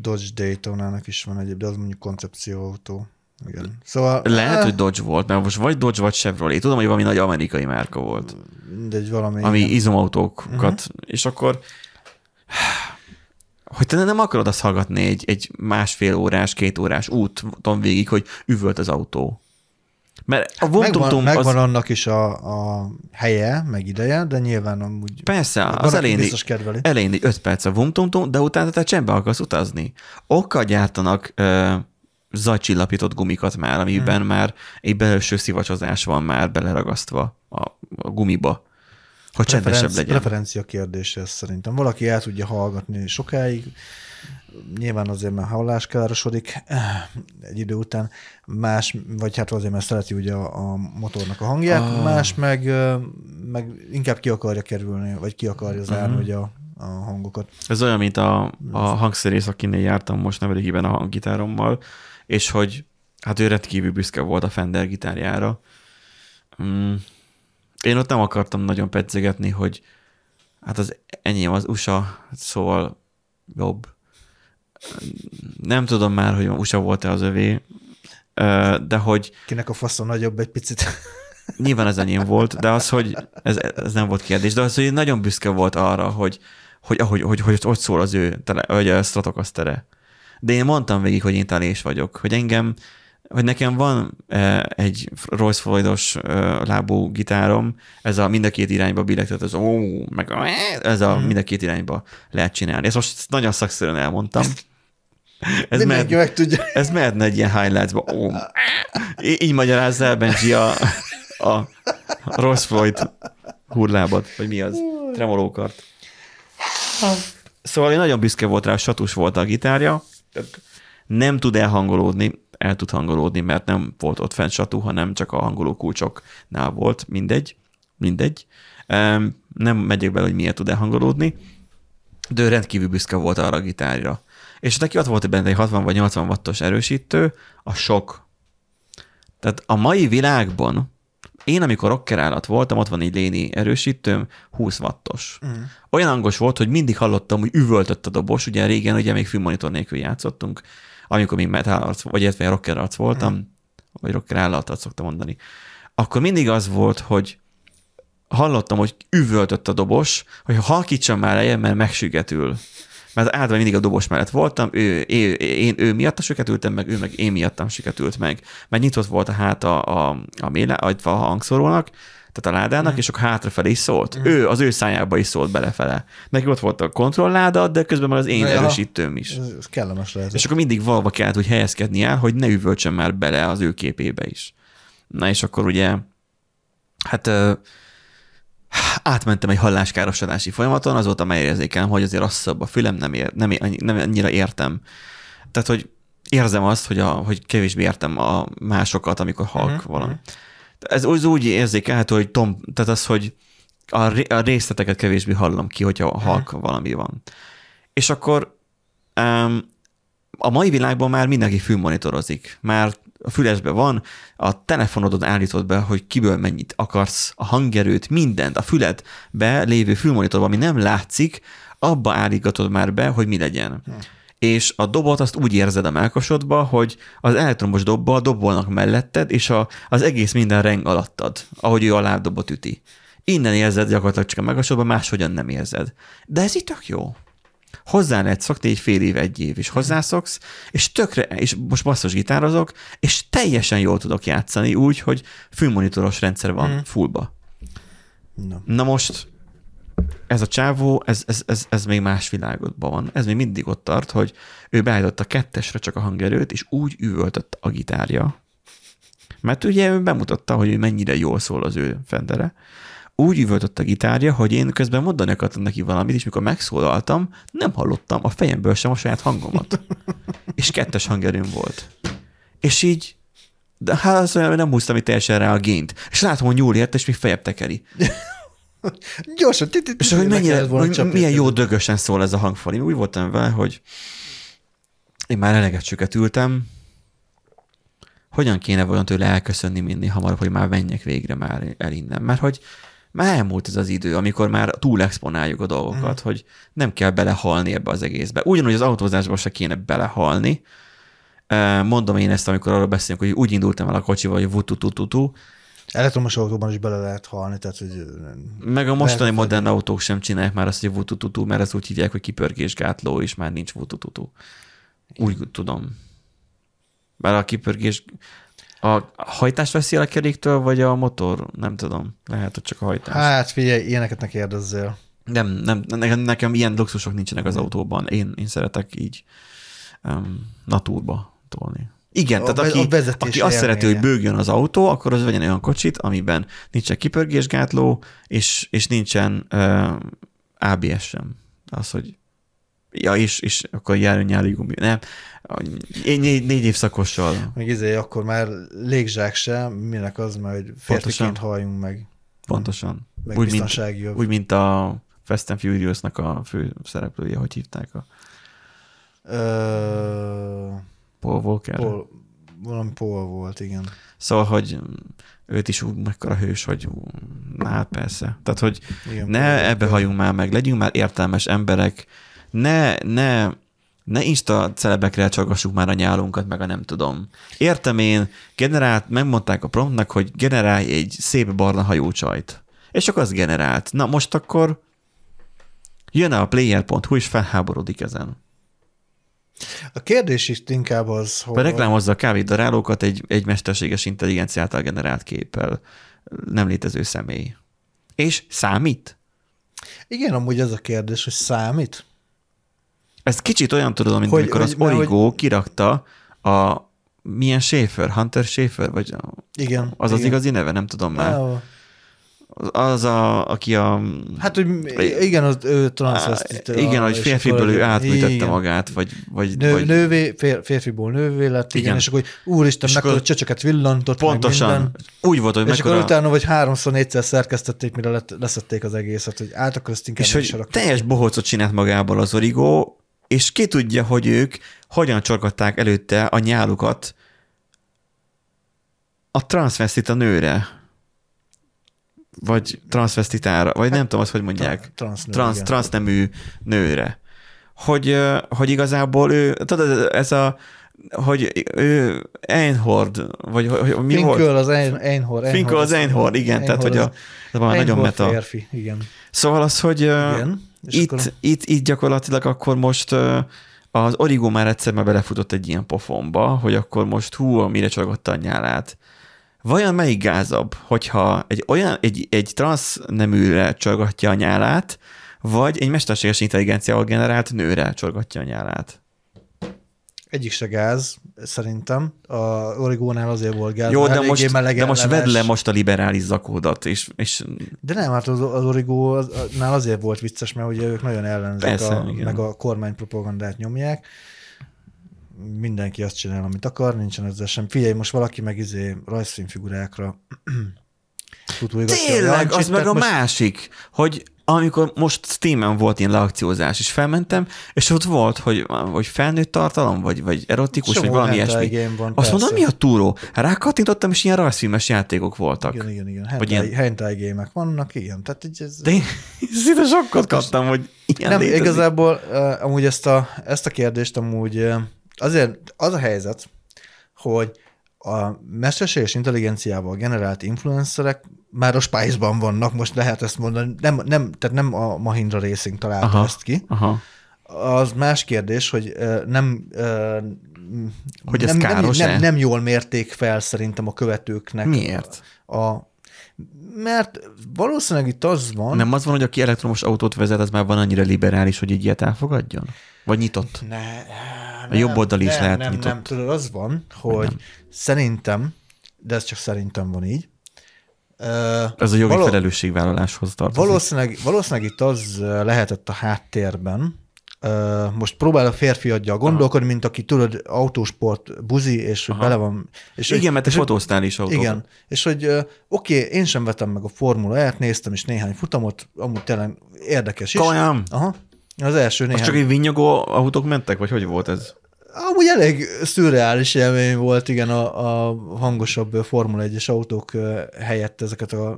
Dodge Daytonának is van egyéb, de az mondjuk koncepcióautó. Igen. Szóval, lehet, hogy Dodge volt, mert most vagy Dodge, vagy Chevrolet. Tudom, hogy valami nagy amerikai márka volt. Mindegy, valami. Ami izomautókat. És akkor, hogy te nem akarod azt hallgatni egy másfél órás, két órás úton végig, hogy üvölt az autó. Mert a megvan annak is a helye, meg ideje, de nyilván amúgy... Persze, az elején egy 5 perc a vum-tum-tum, de utána te csendbe akarsz utazni. Okkal gyártanak zajcsillapított gumikat már, amiben már egy belső szivacsozás van már beleragasztva a gumiba, hogy csendesebb legyen. Referencia kérdése ez szerintem. Valaki el tudja hallgatni sokáig, nyilván azért már hallás károsodik egy idő után, más, vagy hát azért már szereti ugye a motornak a hangját, más meg inkább ki akarja kerülni, vagy ki akarja zárni ugye a hangokat. Ez olyan, mint a hangszerész, akinél jártam most nemrégiben a hanggitárommal, és hogy hát ő rendkívül büszke volt a Fender gitárjára. Én ott nem akartam nagyon pedzegetni, hogy hát az enyém az USA, szóval jobb. Nem tudom már, hogy USA volt-e az övé, de hogy... Kinek a faszon nagyobb egy picit. Nyilván az enyém volt, de az, hogy ez nem volt kérdés, de az, hogy nagyon büszke volt arra, hogy szól az ő Stratocastere. De én mondtam végig, hogy én talés vagyok, hogy nekem van egy Rolls Floydos lábú gitárom, ez a mind a két irányba billegtet, ez mind a két irányba lehet csinálni. Ezt most nagyon szakszerűen elmondtam. Ez mehetne egy ilyen highlights-ba. Így magyarázza el, Benji, a Rolls Floyd hurlábat, vagy mi az, tremolókart. Szóval én nagyon büszke volt rá, satus volt a gitárja, nem tud elhangolódni, el tud hangolódni, mert nem volt ott fent satú, hanem csak a hangoló kulcsoknál volt, mindegy. Nem megyek bele, hogy miért tud elhangolódni, de ő rendkívül büszke volt arra a gitárra. És neki ott volt benne egy 60 vagy 80 wattos erősítő, a sok. Tehát a mai világban én, amikor rocker állat voltam, ott van egy Léni erősítőm, 20 wattos. Olyan hangos volt, hogy mindig hallottam, hogy üvöltött a dobos, ugye régen ugye még fülmonitor nélkül játszottunk, amikor még metal-arc, vagy értve rocker arc voltam, vagy rocker állat szoktam mondani, akkor mindig az volt, hogy hallottam, hogy üvöltött a dobos, hogy halkítsam már lejjebb, mert megsügetül. mert általában mindig a dobos mellett voltam, ő miatta süketültem meg, ő meg én miattam süketült meg. Mert nyitott volt a háta a hangszorónak, tehát a ládának, és akkor hátrafelé is szólt. Ő az ő szájába is szólt belefele. Neki ott volt a kontrolláda, de közben már az én erősítőm is. Ez kellemes lehet. És akkor mindig valahova kellett, hogy helyezkedni el, hogy ne üvöltsön már bele az ő képébe is. Na és akkor ugye, hát átmentem egy halláskárosodási folyamaton, azóta megérzékelem, hogy azért rosszabb a fülem, nem annyira értem. Tehát, hogy érzem azt, hogy kevésbé értem a másokat, amikor halk valami. Ez úgy érzékelhető, hogy tehát az, hogy a részleteket kevésbé hallom ki, hogyha halk valami van. És akkor a mai világban már mindenki fülmonitorozik. Már a fülesbe van, a telefonodon állítod be, hogy kiből mennyit akarsz, a hangerőt, mindent, a füledbe lévő fülmonitorban, ami nem látszik, abba állítgatod már be, hogy mi legyen. És a dobot azt úgy érzed a melkosodba, hogy az elektromos dobbal dobolnak melletted, és az egész minden reng alattad, ahogy ő a lábdobot üti. Innen érzed gyakorlatilag csak a melkosodba, máshogyan nem érzed. De ez itt tök jó. Hozzá lehet szokni egy fél év, egy év is hozzászoksz, és most basszus gitározok, és teljesen jól tudok játszani úgy, hogy fülmonitoros rendszer van fullba. Na most ez a csávó, ez még más világodban van. Ez még mindig ott tart, hogy ő beállította 2-esre csak a hangerőt, és úgy üvöltött a gitárja. Mert ugye ő bemutatta, hogy ő mennyire jól szól az ő fendere. Úgy üvöltött a gitárja, hogy én közben mondani akartam neki valamit, és mikor megszólaltam, nem hallottam a fejemből sem a saját hangomat. És 2-es hangerőm volt. És így, de hát azt mondjam, nem húztam itt teljesen rá a gént. És látom, hogy nyúl érte, és még fejebb tekeri. Gyorsan. És hogy milyen jó dögösen szól ez a hangfal. Én úgy voltam vele, hogy én már eleget süketültem. Hogyan kéne tőle elköszönni minél hamarabb, hogy már menjek végre már el innen. Mert hogy már elmúlt ez az idő, amikor már túl exponáljuk a dolgokat, hogy nem kell belehalni ebbe az egészbe. Ugyanúgy az autózásban se kéne belehalni. Mondom én ezt, amikor arról beszélünk, hogy úgy indultam el a kocsival, hogy vututututu. Elektromos autóban is bele lehet halni, tehát hogy... Meg a mostani modern autók sem csinálják már azt, hogy vutututu, mert ezt úgy hívják, hogy kipörgésgátló, és már nincs vutututu. Úgy tudom. Bár a kipörgés... A hajtást veszél a keréktől, vagy a motor? Nem tudom. Lehet, hogy csak a hajtás. Hát figyelj, ilyeneket ne kérdezzél. Nem, nekem ilyen luxusok nincsenek az autóban. Én szeretek így naturba tolni. Igen, tehát aki azt szereti, hogy bőgjön az autó, akkor az vegyen olyan kocsit, amiben nincsen kipörgésgátló, és nincsen ABS sem. Az, hogy ja, és akkor járjon nyári gumi. Nem. 4 évszakossal. Meg akkor már légzsák sem, minek az, mert hogy férfiként halljunk meg. Pontosan. Meg biztonsági jobb. Úgy, mint a Fast and Furious-nak a fő szereplője, hogy hívták a... Paul Walker? Valami Paul volt, igen. Szóval, hogy őt is mekkora hős, hogy hát persze. Tehát, hogy igen, ne ebbe halljunk már meg, legyünk már értelmes emberek, ne Insta celebekre csagassuk már a nyálunkat, meg a nem tudom. Értem én, megmondták a promptnak, hogy generálj egy szép barna hajócsajt. És csak az generált. Na most akkor jön a player.hu és felháborodik ezen. A kérdés is inkább az, hogy... Reklámozza a kávédarálókat egy mesterséges intelligencia által generált képpel, nem létező személy. És számít? Igen, amúgy ez a kérdés, hogy számít? Ez kicsit olyan, tudom, mint hogy, amikor az Origo kirakta a milyen Schaefer, Hunter Schaefer, vagy igen, az igen. Az igazi neve, nem tudom már. Az, aki a... Hát, hogy igen, az ő transzvesztite. Igen, hogy férfiből ő átültette magát, vagy... Nővé, férfiból nővé lett, igen, és akkor úristen, mekkora a csöcsöket villantott, pontosan, meg minden. Úgy volt, hogy és mekkora... És akkor utána, vagy 3-4-szer szerkesztették, mire leszették az egészet, hogy át akkor ezt inkább és hogy teljes bohócot csinált magából az Origo, és ki tudja, hogy ők hogyan csorgatták előtte a nyálukat a transzvesztita nőre, vagy transzvesztitára, vagy nem tudom azt, hogy mondják, transznemű nőre. Hogy igazából ő, tudod, ez a, hogy ő Einhord, vagy hogy mi volt? Finkel az Einhord. Finkel az Einhord, igen, tehát hogy a, ez már nagyon meta. Férfi, igen. Szóval az, hogy igen. Itt gyakorlatilag akkor most az Origo már egyszer már belefutott egy ilyen pofonba, hogy akkor most mire csalgatta a nyálát. Vajon melyik gázabb, hogyha egy transzneműre csalgatja a nyálát, vagy egy mesterséges intelligenciával generált nőre csalgatja a nyálát? Egyik se gáz, szerintem. A Origónál azért volt gáz. Jó, de most vedd le most a liberális zakódat. És... De nem, hát az Origónál azért volt vicces, mert ugye ők nagyon ellenzik, meg a kormánypropagandát nyomják. Mindenki azt csinál, amit akar, nincsen ezzel sem. Figyelj, most valaki meg rajzfilmfigurákra tutulgatja. Tényleg, az meg a másik, hogy amikor most Steamen volt ilyen leakciózás, és felmentem, és ott volt, hogy felnőtt tartalom, vagy erotikus, Somo vagy valami ilyesmi. Van, azt mondom, mi a túró? Rákattintottam, és ilyen rajzfilmes játékok voltak. Igen. Hentai gémek vannak, ilyen. Tehát így ez... De én szinte sokkot kaptam, hogy ilyen nem, létezik. Igazából amúgy ezt a kérdést amúgy azért az a helyzet, hogy a mesterséges intelligenciával generált influencerek már a Spice-ban vannak, most lehet ezt mondani. Tehát nem a Mahindra Racing találta ezt ki. Aha. Az más kérdés, hogy nem jól mérték fel szerintem a követőknek. Miért? Mert valószínűleg itt az van... Nem az van, hogy aki elektromos autót vezet, az már van annyira liberális, hogy így ilyet elfogadjon? Vagy nyitott? A jobb oldal is lehet nyitott. Nem, tudod, az van, hogy szerintem, de ez csak szerintem van így. Ez a jogi felelősségvállaláshoz tartozik. Valószínűleg itt az lehetett a háttérben. Most próbál a férfi adja a gondolkodni, mint aki tudod, autósport, buzi, és hogy bele van. És igen, mert te fotóztál is autót. Igen, és hogy oké, én sem vetem meg a Formula E-t, néztem is néhány futamot, amúgy tényleg érdekes is. Kajám! Aha. Az első néhány. Az csak egy vinnyogó autók mentek, vagy hogy volt ez? Amúgy elég szürreális élmény volt, igen, a hangosabb Formula 1-es autók helyett ezeket az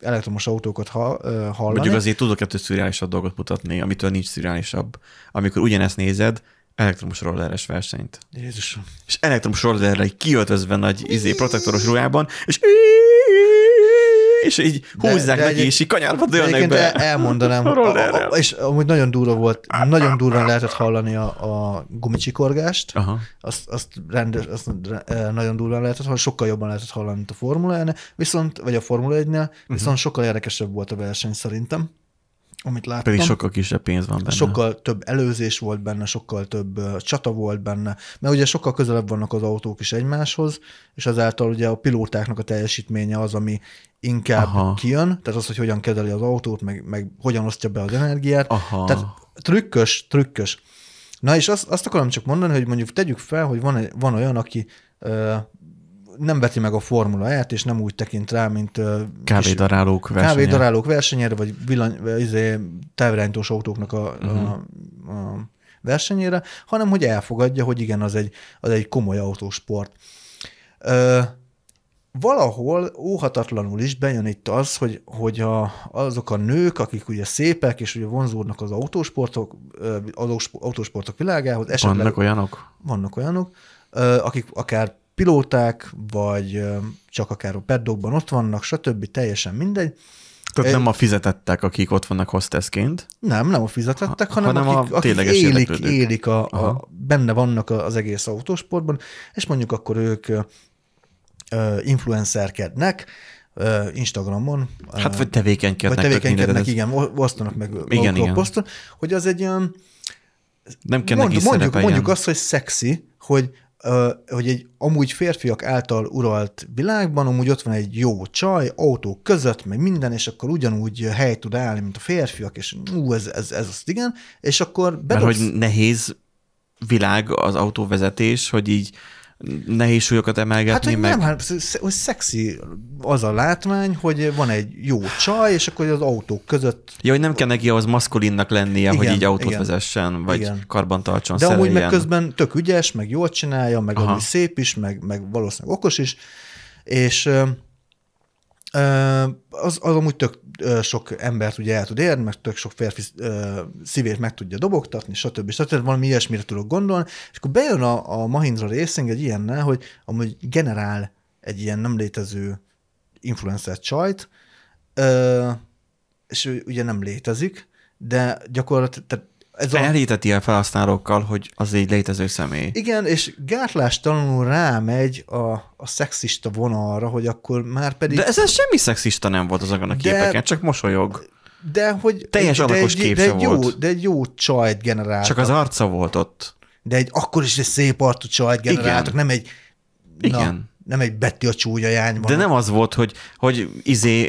elektromos autókat hallani. Mondjuk azért tudok ettől szürreálisabb dolgot mutatni, amitől nincs szürreálisabb. Amikor ugyanezt nézed, elektromos rolleres versenyt. Jézusom. És elektromos rollerrel így kiöltözve nagy protektoros ruhában, és így húzzák neki, és így kanyárba dőlnek be. Elmondanám, és amúgy nagyon durva volt, nagyon durván lehetett hallani a gumicsikorgást, azt nagyon durván lehetett hallani, sokkal jobban lehetett hallani, mint a Formula 1-nél, vagy a Formula 1-nél, viszont sokkal érdekesebb volt a verseny szerintem, amit láttam. Pedig sokkal kisebb pénz van benne. Sokkal több előzés volt benne, sokkal több csata volt benne, mert ugye sokkal közelebb vannak az autók is egymáshoz, és ezáltal ugye a pilótáknak a teljesítménye az, ami inkább kijön, tehát az, hogy hogyan kezeli az autót, meg hogyan osztja be az energiát. Aha. Tehát trükkös. Na és azt akarom csak mondani, hogy mondjuk tegyük fel, hogy van olyan, aki nem veti meg a Formula E-t, és nem úgy tekint rá, mint kávédarálók versenyére, vagy távirányítós autóknak a versenyére, hanem hogy elfogadja, hogy igen, az egy komoly autósport. Valahol óhatatlanul is bejön itt az, hogy azok a nők, akik ugye szépek, és ugye vonzódnak az autósportok világához, esetleg... Vannak olyanok, akik akár pilóták, vagy csak akár a paddockban ott vannak, stb. Teljesen mindegy. Tehát nem a fizetettek, akik ott vannak hostessként? Nem a fizetettek, hanem akik élik benne vannak az egész autósportban, és mondjuk akkor ők influencerkednek Instagramon. Vagy tevékenykednek. Igen, osztanak meg poszton, hogy az egy olyan... Nem kell neki szerepeljen. Mondjuk azt, hogy szexi, hogy egy amúgy férfiak által uralt világban, amúgy ott van egy jó csaj, autók között, meg minden, és akkor ugyanúgy helyt tud állni, mint a férfiak, és ez az igen, és akkor bedobsz... Mert hogy nehéz világ az autóvezetés, hogy így nehéz súlyokat emelgetni. Hát, hogy hogy szexi az a látvány, hogy van egy jó csaj, és akkor az autók között... Ja, hogy nem kell neki ahhoz maszkulinnak lennie, igen, hogy így autót vezessen, vagy karbantartson, szereljen. De amúgy meg közben tök ügyes, meg jól csinálja, meg amúgy szép is, meg valószínűleg okos is, és az amúgy tök sok embert ugye el tud érni, meg tök sok férfi szívét meg tudja dobogtatni, stb. Valami ilyesmire tudok gondolni, és akkor bejön a Mahindra Racing egy ilyennel, hogy amúgy generál egy ilyen nem létező influencer csajt, és ugye nem létezik, de gyakorlatilag... Elhiteti a felhasználókkal, hogy az egy létező személy. Igen, és gátlástalanul rámegy a szexista vonalra, hogy akkor már pedig... De ezen semmi szexista nem volt azokon a képeken, csak mosolyog. De hogy... Teljes alakos képse volt. De egy jó csajt generáltak. Csak az arca volt ott. De akkor is egy szép arcú csajt generáltak, nem egy... Igen. Nem egy Betty a csúlyajányban. De nem az volt, hogy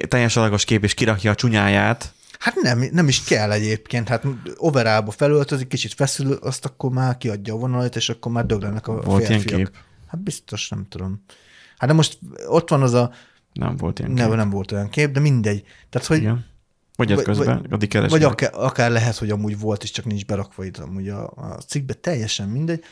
teljes alakos kép és kirakja a csúnyáját. Hát nem is kell egyébként. Hát overába felöltözik, kicsit feszül, azt akkor már kiadja a vonalat, és akkor már döglenek a volt férfiak. Ilyen kép? Hát biztos, nem tudom. Hát de most ott van az a... Nem volt ilyen kép. Nem volt olyan kép, de mindegy. Tehát, hogy... Igen. Vagy közben, addig keresnek. Vagy akár lehet, hogy amúgy volt, és csak nincs berakva itt amúgy a cikkbe, teljesen mindegy.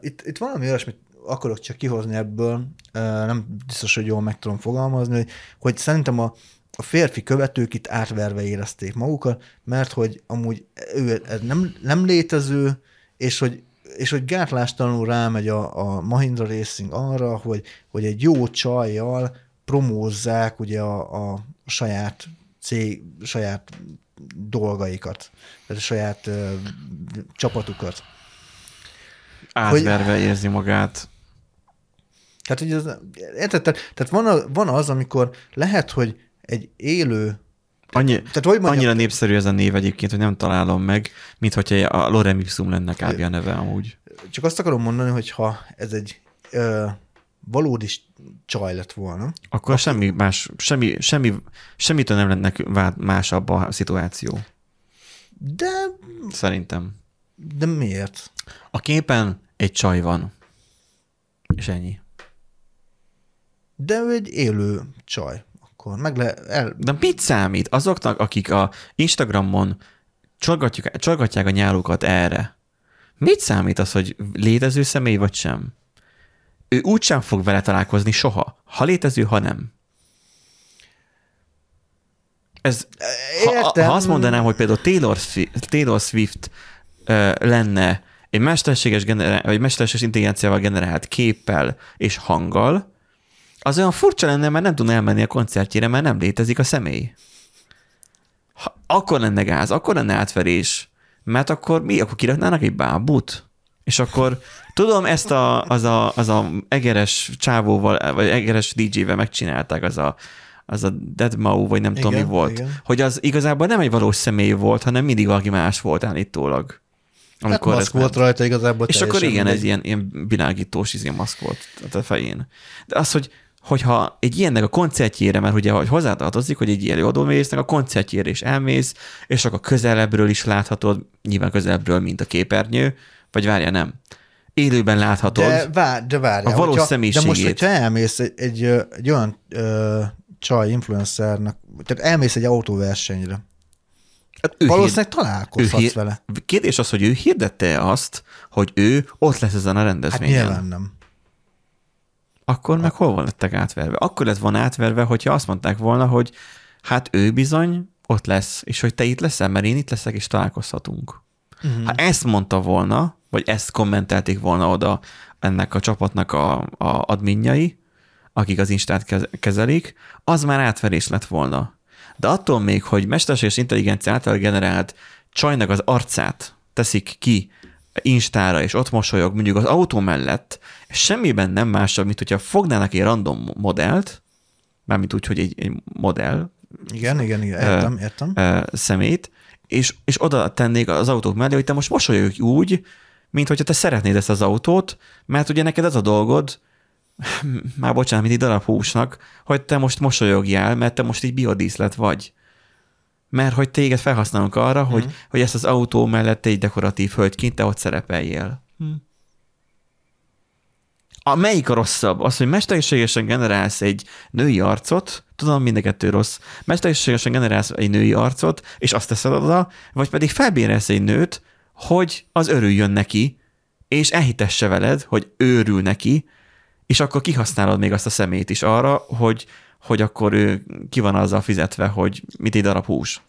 Itt valami olyasmit akarok csak kihozni ebből, nem biztos, hogy jól meg tudom fogalmazni, hogy szerintem a férfi követők itt átverve érezték magukat, mert hogy amúgy ő nem létező, és hogy gátlástalanul rámegy a Mahindra Racing arra, hogy egy jó csajjal promózzák ugye a saját cég, saját dolgaikat, tehát a saját csapatukat. Átverve érzi magát. Tehát, hogy tehát van az, amikor lehet, hogy egy élő... Annyira népszerű ez a név egyébként, hogy nem találom meg, mint hogyha a Lorem Ipsum lenne kb. A neve amúgy. Csak azt akarom mondani, hogy ha ez egy valódi csaj lett volna... Akkor semmi más, semmitől nem lenne másabb a szituáció. De... Szerintem. De miért? A képen egy csaj van. És ennyi. De ő egy élő csaj. Akkor De mit számít azoknak, akik a Instagramon csorgatják a nyálukat erre? Mit számít az, hogy létező személy vagy sem? Ő úgysem fog vele találkozni soha. Ha létező, ha nem. Ha azt mondanám, hogy például Taylor Swift lenne egy mesterséges intelligenciával generált képpel és hanggal, az olyan furcsa lenne, mert nem tudna elmenni a koncertjére, mert nem létezik a személy. Akkor lenne gáz, akkor lenne átverés, mert akkor kiraknának egy bábút? És akkor tudom, ezt az a egeres csávóval, vagy egeres DJ-vel megcsinálták, az a Deadmau, vagy nem igen, tudom mi volt, igen. Hogy az igazából nem egy valós személy volt, hanem mindig valaki más volt állítólag. Hát maszk volt rajta igazából. És akkor igen, ez ilyen világítós maszk volt a fején. De az, hogyha egy ilyennek a koncertjére, mert ugye hozzátartozik, hogy egy ilyen előadómésznek a koncertjére is elmész, és akkor közelebbről is láthatod, nyilván közelebbről, mint a képernyő, vagy várjál, nem. Élőben láthatod de várjál, a valós személyiségét. De most, hogyha elmész egy olyan csaj influencernek, tehát elmész egy autóversenyre, valószínűleg találkozhatsz vele. Kérdés az, hogy ő hirdette azt, hogy ő ott lesz ezen a rendezvényen. Hát nyilván nem. Akkor meg hol van lettek átverve? Akkor lett volna átverve, hogyha azt mondták volna, hogy hát ő bizony ott lesz, és hogy te itt leszel, mert én itt leszek, és találkozhatunk. Uh-huh. Ha ezt mondta volna, vagy ezt kommentelték volna oda ennek a csapatnak a adminjai, akik az Instát kezelik, az már átverés lett volna. De attól még, hogy mesterséges intelligencia által generált csajnak az arcát teszik ki Instára, és ott mosolyog mondjuk az autó mellett, semmiben nem másabb, mint hogyha fognának egy random modellt, mármint úgy, hogy egy modell. Igen, értem. Szemét, és oda tennék az autók mellé, hogy te most mosolyogj úgy, mint hogyha te szeretnéd ezt az autót, mert ugye neked az a dolgod, már bocsánat, mint egy darab húsnak, hogy te most mosolyogjál, mert te most így biodíszlet vagy. Mert hogy téged felhasználunk arra, hogy ezt az autó mellett egy dekoratív hölgyként te ott szerepeljél. Melyik a rosszabb? Az, hogy mesterségesen generálsz egy női arcot, tudom, mind a kettő rossz, mesterségesen generálsz egy női arcot, és azt teszed oda, vagy pedig felbérelsz egy nőt, hogy az örüljön neki, és elhitesse veled, hogy őrül neki, és akkor kihasználod még azt a szemét is arra, hogy akkor ő ki van azzal fizetve, hogy mit egy darab hús.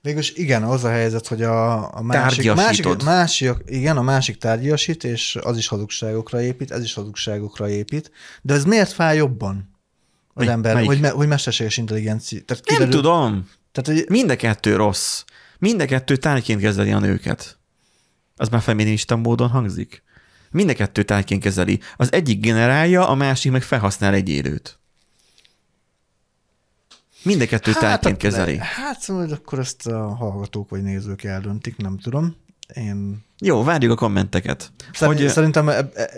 Végülis igen, az a helyzet, hogy a másik tárgyasít, és az is hazugságokra épít, ez is hazugságokra épít. De ez miért fáj jobban az ember, hogy mesterséges intelligencia? Tehát kiderül, nem tudom. Tehát hogy mind a kettő rossz. Mind a kettő tárgyként kezeli a nőket. Az már feminista módon hangzik. Mind a kettő tárgyként kezeli. Az egyik generálja, a másik meg felhasznál egy élőt. Mind a kettő tárgyként kezeli. Szóval akkor ezt a hallgatók vagy nézők eldöntik, nem tudom. Jó, várjuk a kommenteket. Szerintem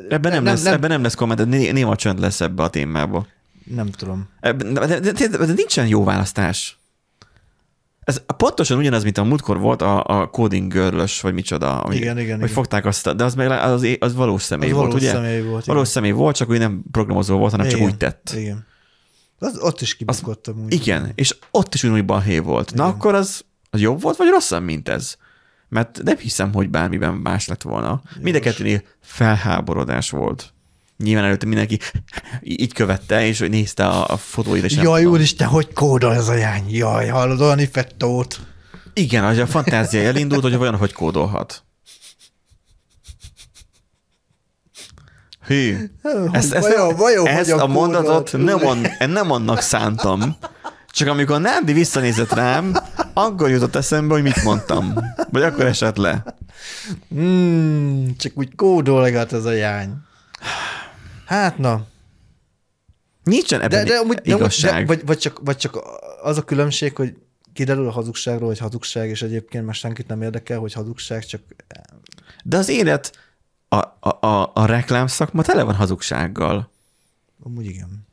ebben nem lesz kommentet, néma csönd lesz ebbe a témába. Nem tudom. De nincsen jó választás. Ez pontosan ugyanaz, mint a múltkor volt a coding girl-ös, vagy micsoda, ami, igen. Fogták azt, de az valós személy az volt, valós ugye? Valós személy volt, csak úgy nem programozó volt, hanem csak úgy tett. Igen. Az, ott is kibukottam. Igen, és ott is úgy balhé volt. Igen. Na akkor az jobb volt, vagy rosszabb, mint ez? Mert nem hiszem, hogy bármiben más lett volna. Mindkettőnél felháborodás volt. Nyilván előtte mindenki így követte, és nézte a fotóit, és jaj, úristen, hogy kódol ez a jány? Jaj, hallod, olyan ifettót. Igen, az a fantázia elindult, hogy olyan, hogy kódolhat. Hű, ezt a mondatot nem annak szántam. Csak amikor Nándi visszanézett rám, akkor jutott eszembe, hogy mit mondtam. Vagy akkor esett le. Csak úgy kódolgat ez a jány. Hát na. Nincsen ebben igazság. Vagy csak az a különbség, hogy kiderül a hazugságról, hogy hazugság, és egyébként már senkit nem érdekel, hogy hazugság, csak... De az élet, a reklámszakma tele van hazugsággal. Amúgy igen.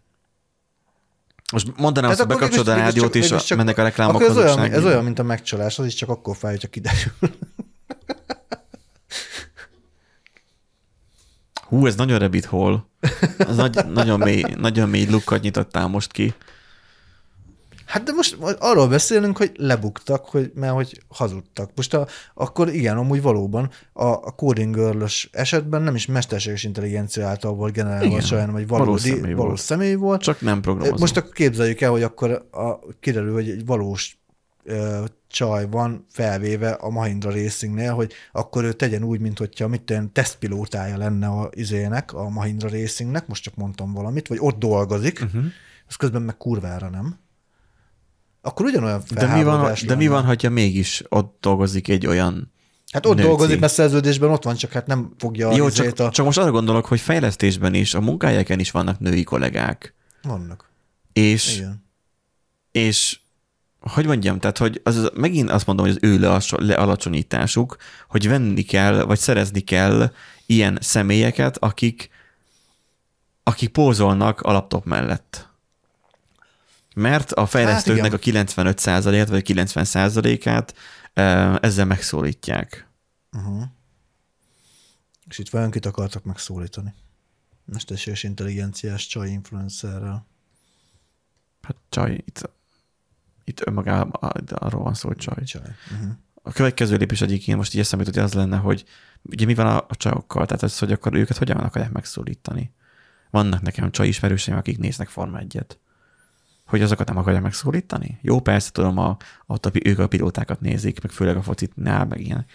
Most mondanám, hogy bekapcsolod a rádiót, és mennek a reklámok hazugság. Ez olyan, mint a megcsalás, az is csak akkor fáj, hogyha kiderül. Hú, ez nagyon rabbit hole. Ez nagyon mély lukat nyitottál most ki. Hát de most arról beszélünk, hogy lebuktak, mert hogy hazudtak. Most akkor igen, amúgy valóban a coding girl-ös esetben nem is mesterséges intelligencia által volt generálva saján, vagy valós személy volt. Csak nem programozó. Most akkor képzeljük el, hogy akkor kiderül, hogy egy valós csaj van felvéve a Mahindra Racingnél, hogy akkor ő tegyen úgy, mint hogyha tesztpilótája lenne a Mahindra Racingnek, most csak mondtam valamit, vagy ott dolgozik, és közben meg kurvára nem. Akkor ugyanolyan felháborodás. De mi van, hogyha mégis ott dolgozik egy olyan hát ott nőci. Dolgozik, mert szerződésben ott van, csak hát nem fogja jó, csak most arra gondolok, hogy fejlesztésben is, a munkahelyeken is vannak női kollégák. Vannak. És hogy mondjam, tehát, hogy megint azt mondom, hogy az ő lealacsonyításuk, hogy venni kell, vagy szerezni kell ilyen személyeket, akik pózolnak a laptop mellett. Mert a fejlesztőknek a 95%-át, vagy a 90%-át ezzel megszólítják. Uh-huh. És itt vajon kit akartak megszólítani? Mesterséges intelligenciás csaj influencerrel. Hát csaj, itt önmagában arról van szó, hogy csaj. Uh-huh. A következő lépés egyébként most így eszembe jut, hogy az lenne, hogy ugye mi van a csajokkal, tehát az, hogy akkor őket hogyan akarják megszólítani. Vannak nekem csaj ismerőseim, akik néznek Forma 1-et. Hogy azokat nem akarják megszólítani? Jó, persze tudom, ők a pilótákat nézik, meg főleg a focitnál, meg ilyen.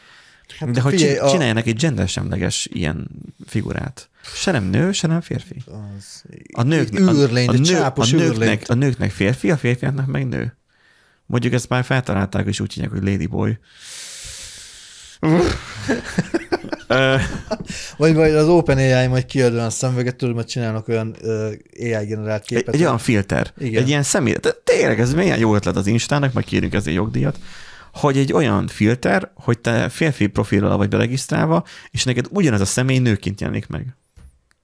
Hát de hogy csináljanak egy gendersemleges ilyen figurát. Se nem nő, se nem férfi. A nőknek férfi, a férfiaknak meg nő. Mondjuk ezt már feltalálták, és úgy hívják, hogy Ladyboy. Vagy az OpenAI majd kiad olyan szemüveget, majd csinálnak olyan AI generált képet. Egy olyan filter. Igen. Egy ilyen személy. Tényleg, ez milyen jó ötlet az Instának, majd kérünk ezért jogdíjat, hogy egy olyan filter, hogy te férfi profillal vagy beregisztrálva, és neked ugyanaz a személy nőként jelenik meg.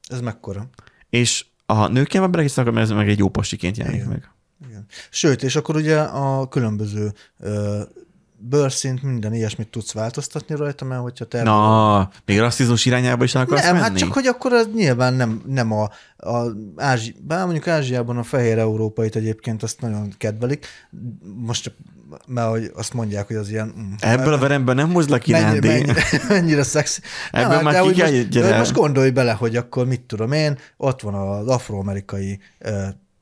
Ez mekkora? És ha nőként van beregisztrálva, mert ez meg egy jó postiként jelenik meg. Igen. Sőt, és akkor ugye a különböző bőrszint, minden ilyesmit tudsz változtatni rajta, mert hogyha te... Na, még rasszizmus irányába is el akarsz menni? Hát csak, hogy akkor az nyilván nem bár mondjuk Ázsiában a fehér európait egyébként azt nagyon kedvelik. Most csak, mert hogy azt mondják, hogy az ilyen... Ebből a veremből nem hozd le ki, Nándi. Mennyire szexi. Ebből nem, már ki kell gyere. Most gondolj bele, hogy akkor mit tudom én, ott van az afroamerikai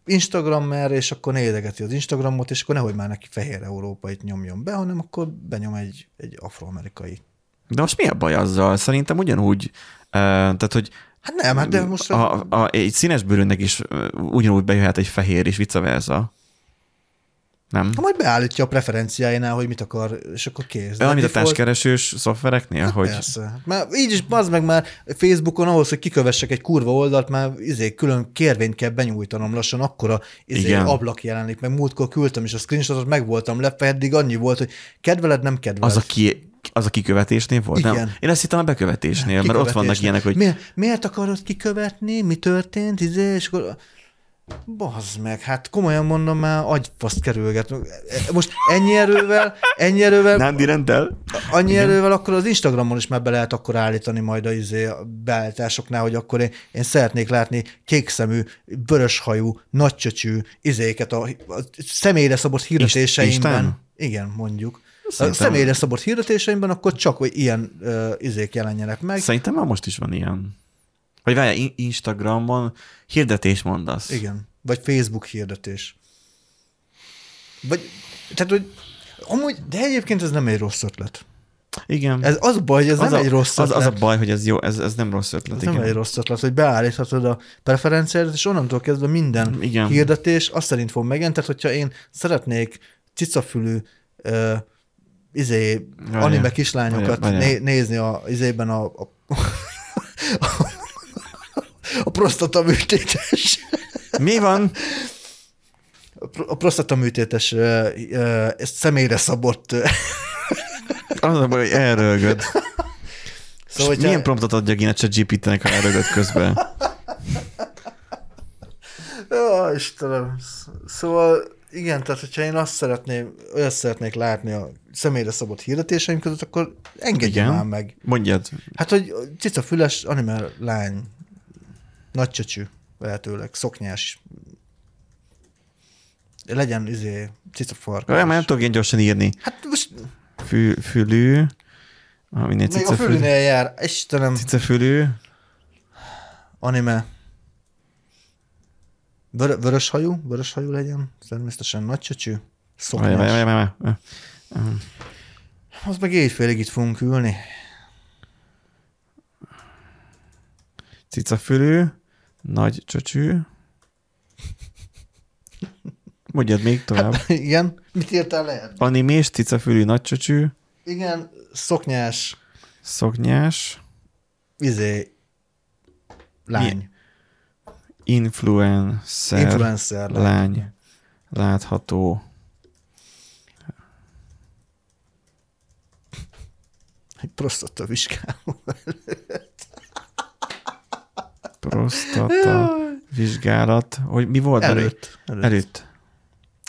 Instagrammer, és akkor nézegeti az Instagramot, és akkor nehogy már neki fehér európait nyomjon be, hanem akkor benyom egy afroamerikai. De most mi a baj azzal? Szerintem ugyanúgy, tehát, hogy hát nem, hát de most egy színesbőrűnek is ugyanúgy bejöhet egy fehér, és vice versa. Nem? Ha majd beállítja a preferenciáinál, hogy mit akar, és akkor kész. De amit a társkeresős szoftvereknél? Hát hogy... Persze. Már így is, az meg már Facebookon ahhoz, hogy kikövessek egy kurva oldalt, már külön kérvényt kell benyújtanom lassan, akkora ablak jelenik. Meg múltkor küldtem, és a screenshotot meg voltam lepve, eddig annyi volt, hogy kedveled, nem kedveled. Az a kikövetésnél volt? Igen. Nem? Én azt hittem a bekövetésnél, mert ott vannak ilyenek, hogy... Miért akarod kikövetni? Mi történt? És akkor... Bazd meg, hát komolyan mondom, már agyfaszt kerülget. Most ennyi erővel... Nándi rendel? Annyi erővel akkor az Instagramon is már be lehet akkor állítani majd a beállításoknál, hogy akkor én szeretnék látni kékszemű, vöröshajú, nagycsöcsű izéket a személyre szabott hirdetéseimben. Isten? Igen, mondjuk. Szerintem... A személyre szabott hirdetéseimben akkor csak, hogy ilyen izék jelenjenek meg. Szerintem már most is van ilyen. Vagy várjál, Instagramon hirdetés mondasz. Igen, vagy Facebook hirdetés. Vagy, tehát, hogy amúgy, de egyébként ez nem egy rossz ötlet. Igen. Ez az baj, hogy ez nem egy rossz ötlet. Az a baj, hogy ez jó, ez nem rossz ötlet. Ez igen. Nem egy rossz ötlet, hogy beállíthatod a preferenciádat, és onnantól kezdve minden igen. hirdetés azt szerint fog megjelenni. Tehát, hogyha én szeretnék cicafülű anime kislányokat nézni a prostataműtétes. Mi van? A prostataműtétes személyre szabott. Az a baj, hogy elrölgöd. Szóval, milyen promptot adjak én a ChatGPT-nek, ha elrölgöd közben? Jó, Istenem. Szóval igen, tehát hogyha én olyat szeretnék látni a személyre szabott hirdetéseim között, akkor engedjem már meg. Mondjad. Hát, hogy cicafüles anime lány. Nagy csöcsű, lehetőleg, szoknyás. Legyen cicafarkás. Már nem tudok én gyorsan írni. Hát most... Fülű. Még a fülűnél jár. Istenem. Cicafülű. Anime. Vöröshajú legyen. Természetesen nagy csöcsű. Szoknyás. Az meg éjfélig itt fogunk ülni. Cicafülű, nagy csöcsű. Mondjad még tovább. Hát, igen, mit írtál le? Animés, cicafülű, nagy csöcsű. Igen, szoknyás. Szoknyás. Lány. Influencer lány. Látható. Egy prostata vizsgáló előtt. Prostata vizsgálat. Hogy mi volt előtt?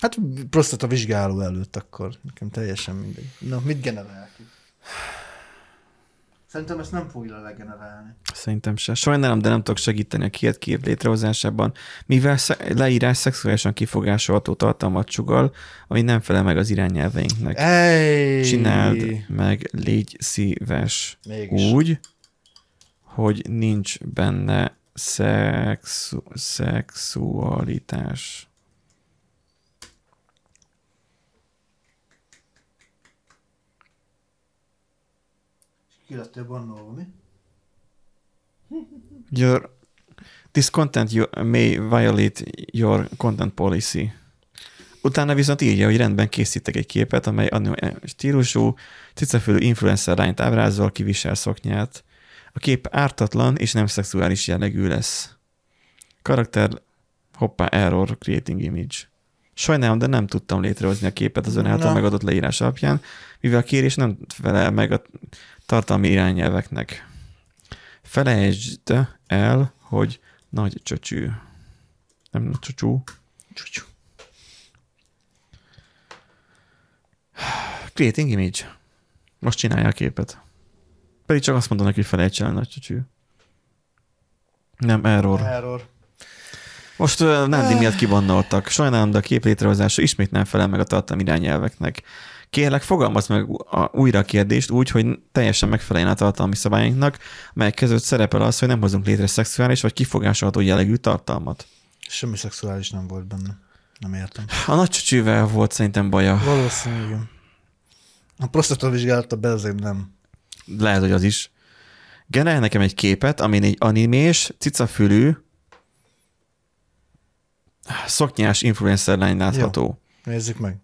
Hát prostata vizsgáló előtt akkor. Nekem teljesen mindegy. Na, mit generál ki? Szerintem ezt nem fogja legenerálni. Szerintem se. Sajnálom, de nem tudok segíteni a kiért kép létrehozásában, mivel leírás szexuálisan kifogásolható tartalmat sugall, ami nem felel meg az irányelveinknek. Ejj. Csináld meg, légy szíves. Mégis. Úgy, hogy nincs benne szexualitás. Ki lett több annól, mi? This content may violate your content policy. Utána viszont írja, hogy rendben készítek egy képet, amely anime stílusú, cicafülű influencer lányt ábrázol, kivisel szoknyát. A kép ártatlan és nem szexuális jellegű lesz. Karakter, error, creating image. Sajnálom, de nem tudtam létrehozni a képet az ön által megadott leírás alapján, mivel a kérés nem felel meg a tartalmi irányelveknek. Felejtsd el, hogy nagy csöcsű. Nem nagy csöcsú. Csöcsú. Creating image. Most csinálja a képet. Pedig csak azt mondom neki, hogy felejtsen el, nagy csöcsű. Nem, error. Most Nándi miatt kibannoltak. Sajnálom, de a kép létrehozása ismét nem felel meg a tartalmi irányelveknek. Kérlek, fogalmazd meg újra a kérdést úgy, hogy teljesen megfeleljen a tartalmi szabályainknak, mely között szerepel az, hogy nem hozunk létre szexuális vagy kifogásolható jellegű tartalmat. Semmi szexuális nem volt benne. Nem értem. A nagy csöcsűvel volt szerintem baja. Valószínűleg igen. A prostatavizsgálata belzeg nem. Lehet, hogy az is. Generálj nekem egy képet, amin egy animés, cicafülű, szoknyás influencer lány látható. Jó, nézzük meg.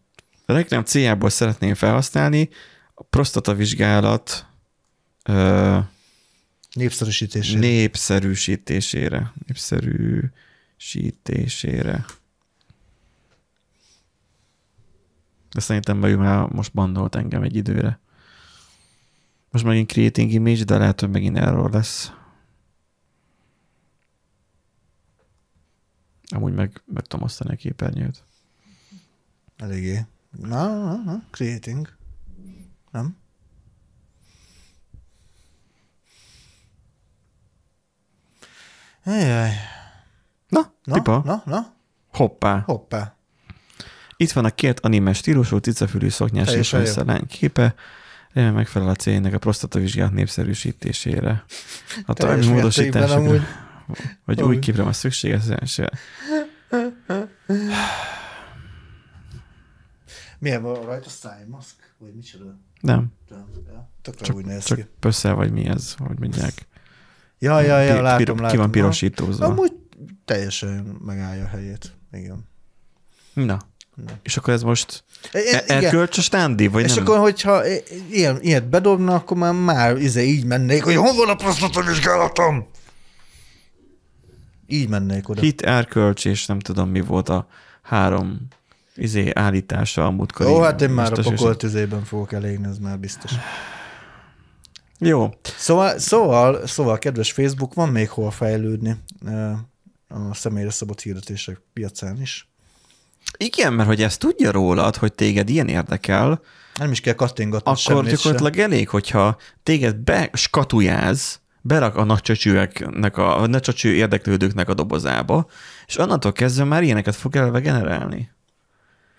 A reklám céljából szeretném felhasználni a prostatavizsgálat népszerűsítésére. De szerintem belül már most bandolt engem egy időre. Most megint creating image, de lehet, hogy megint error lesz. Amúgy meg tudom osztani a képernyőt. Eléggé. Na, creating. Nem? Jaj. Na, pipa. Hoppá. Itt van a két anime stílusú, cicafülű szoknyás és összelány képe. Remélem megfelel a céljának a prostatavizsgálat népszerűsítésére. A további módosításokra vagy új képre van szükséges. Milyen van rajta? Szájmaszk? Vagy micsoda? Nem. Tökre úgy néz ki. Csak pösszel vagy mi ez, hogy mondják. Ja, látom. Ki van pirosítózva. Amúgy teljesen megállja a helyét. Igen. Na. És akkor ez most elkölcsös tándi, vagy és nem? És akkor, hogyha ilyet bedobna, akkor már így mennék, hogy hol van a prostatavizsgálatom? Így mennék oda. Hit, erkölcs, és nem tudom, mi volt a három állítása a múltkor. Ó, hát én már a pokolt üzében fogok elégni, ez már biztos. Jó. Szóval, kedves Facebook, van még hol fejlődni a személyre szabott hirdetések piacán is. Igen, mert hogy ezt tudja rólad, hogy téged ilyen érdekel, nem is kell kattingatni semmit sem. Akkor gyakorlatilag elég, hogyha téged beskatujálsz, berak a nagycsöcsű érdeklődőknek a dobozába, és onnantól kezdve már ilyeneket fog eleve generálni.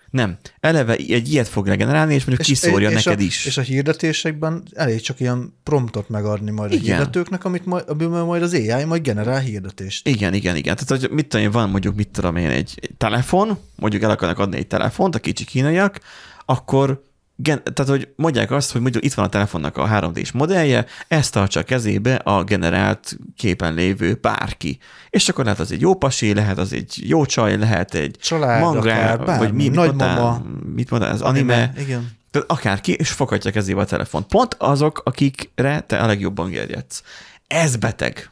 Nem, eleve egy ilyet fog generálni, és mondjuk kiszórja neked is. És a hirdetésekben elég csak ilyen promptot megadni majd a hirdetőknek, amiből majd az AI majd generál hirdetést. Igen. Tehát, hogy van mondjuk egy telefon, mondjuk el akarnak adni egy telefont, a kicsi kínaiak, akkor tehát, hogy mondják azt, hogy mondjuk itt van a telefonnak a 3D-s modellje, ezt tartsa a kezébe a generált képen lévő bárki. És akkor lehet az egy jó pasi, lehet az egy jó csaj, lehet egy család, manga, akár, bármi, vagy mi, nagymama, mit mondtál, az anime. Igen. Tehát akárki, és foghatja a kezébe a telefont. Pont azok, akikre te a legjobban gerjedsz. Ez beteg.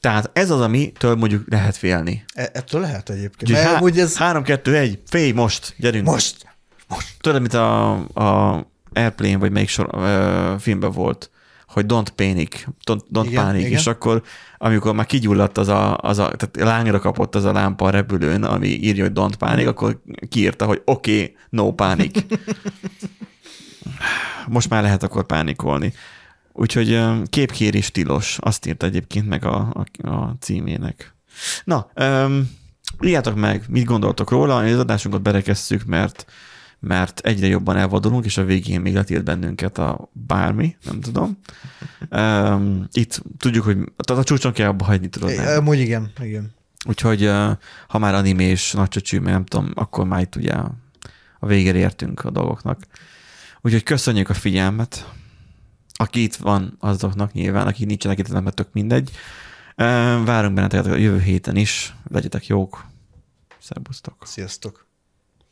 Tehát ez az, amitől mondjuk lehet félni. Ettől lehet egyébként. 3, 2, 1, félj most, gyerünk. Most. Tudod, mint a Airplane, vagy melyik filmben volt, hogy don't panic, és akkor, amikor már kigyulladt tehát lányra kapott az a lámpa a repülőn, ami írja, hogy don't panic, akkor kiírta, hogy okay, no panic. Most már lehet akkor pánikolni. Úgyhogy képkérés tilos, azt írt egyébként meg a címének. Na, írjátok meg, mit gondoltok róla, az adásunkat berekesszük, mert egyre jobban elvadulunk, és a végén még letilt bennünket a bármi, nem tudom. Itt tudjuk, hogy tehát a csúcson kell abba hagyni, tudod. Amúgy igen. Úgyhogy ha már animés nagycsöcsű, nem tudom, akkor már itt ugye a végére értünk a dolgoknak. Úgyhogy köszönjük a figyelmet. Aki itt van, azoknak nyilván, aki nincsenek itt, nem tök mindegy. Várunk benneteket a jövő héten is. Legyetek jók. Szerbusztok. Sziasztok.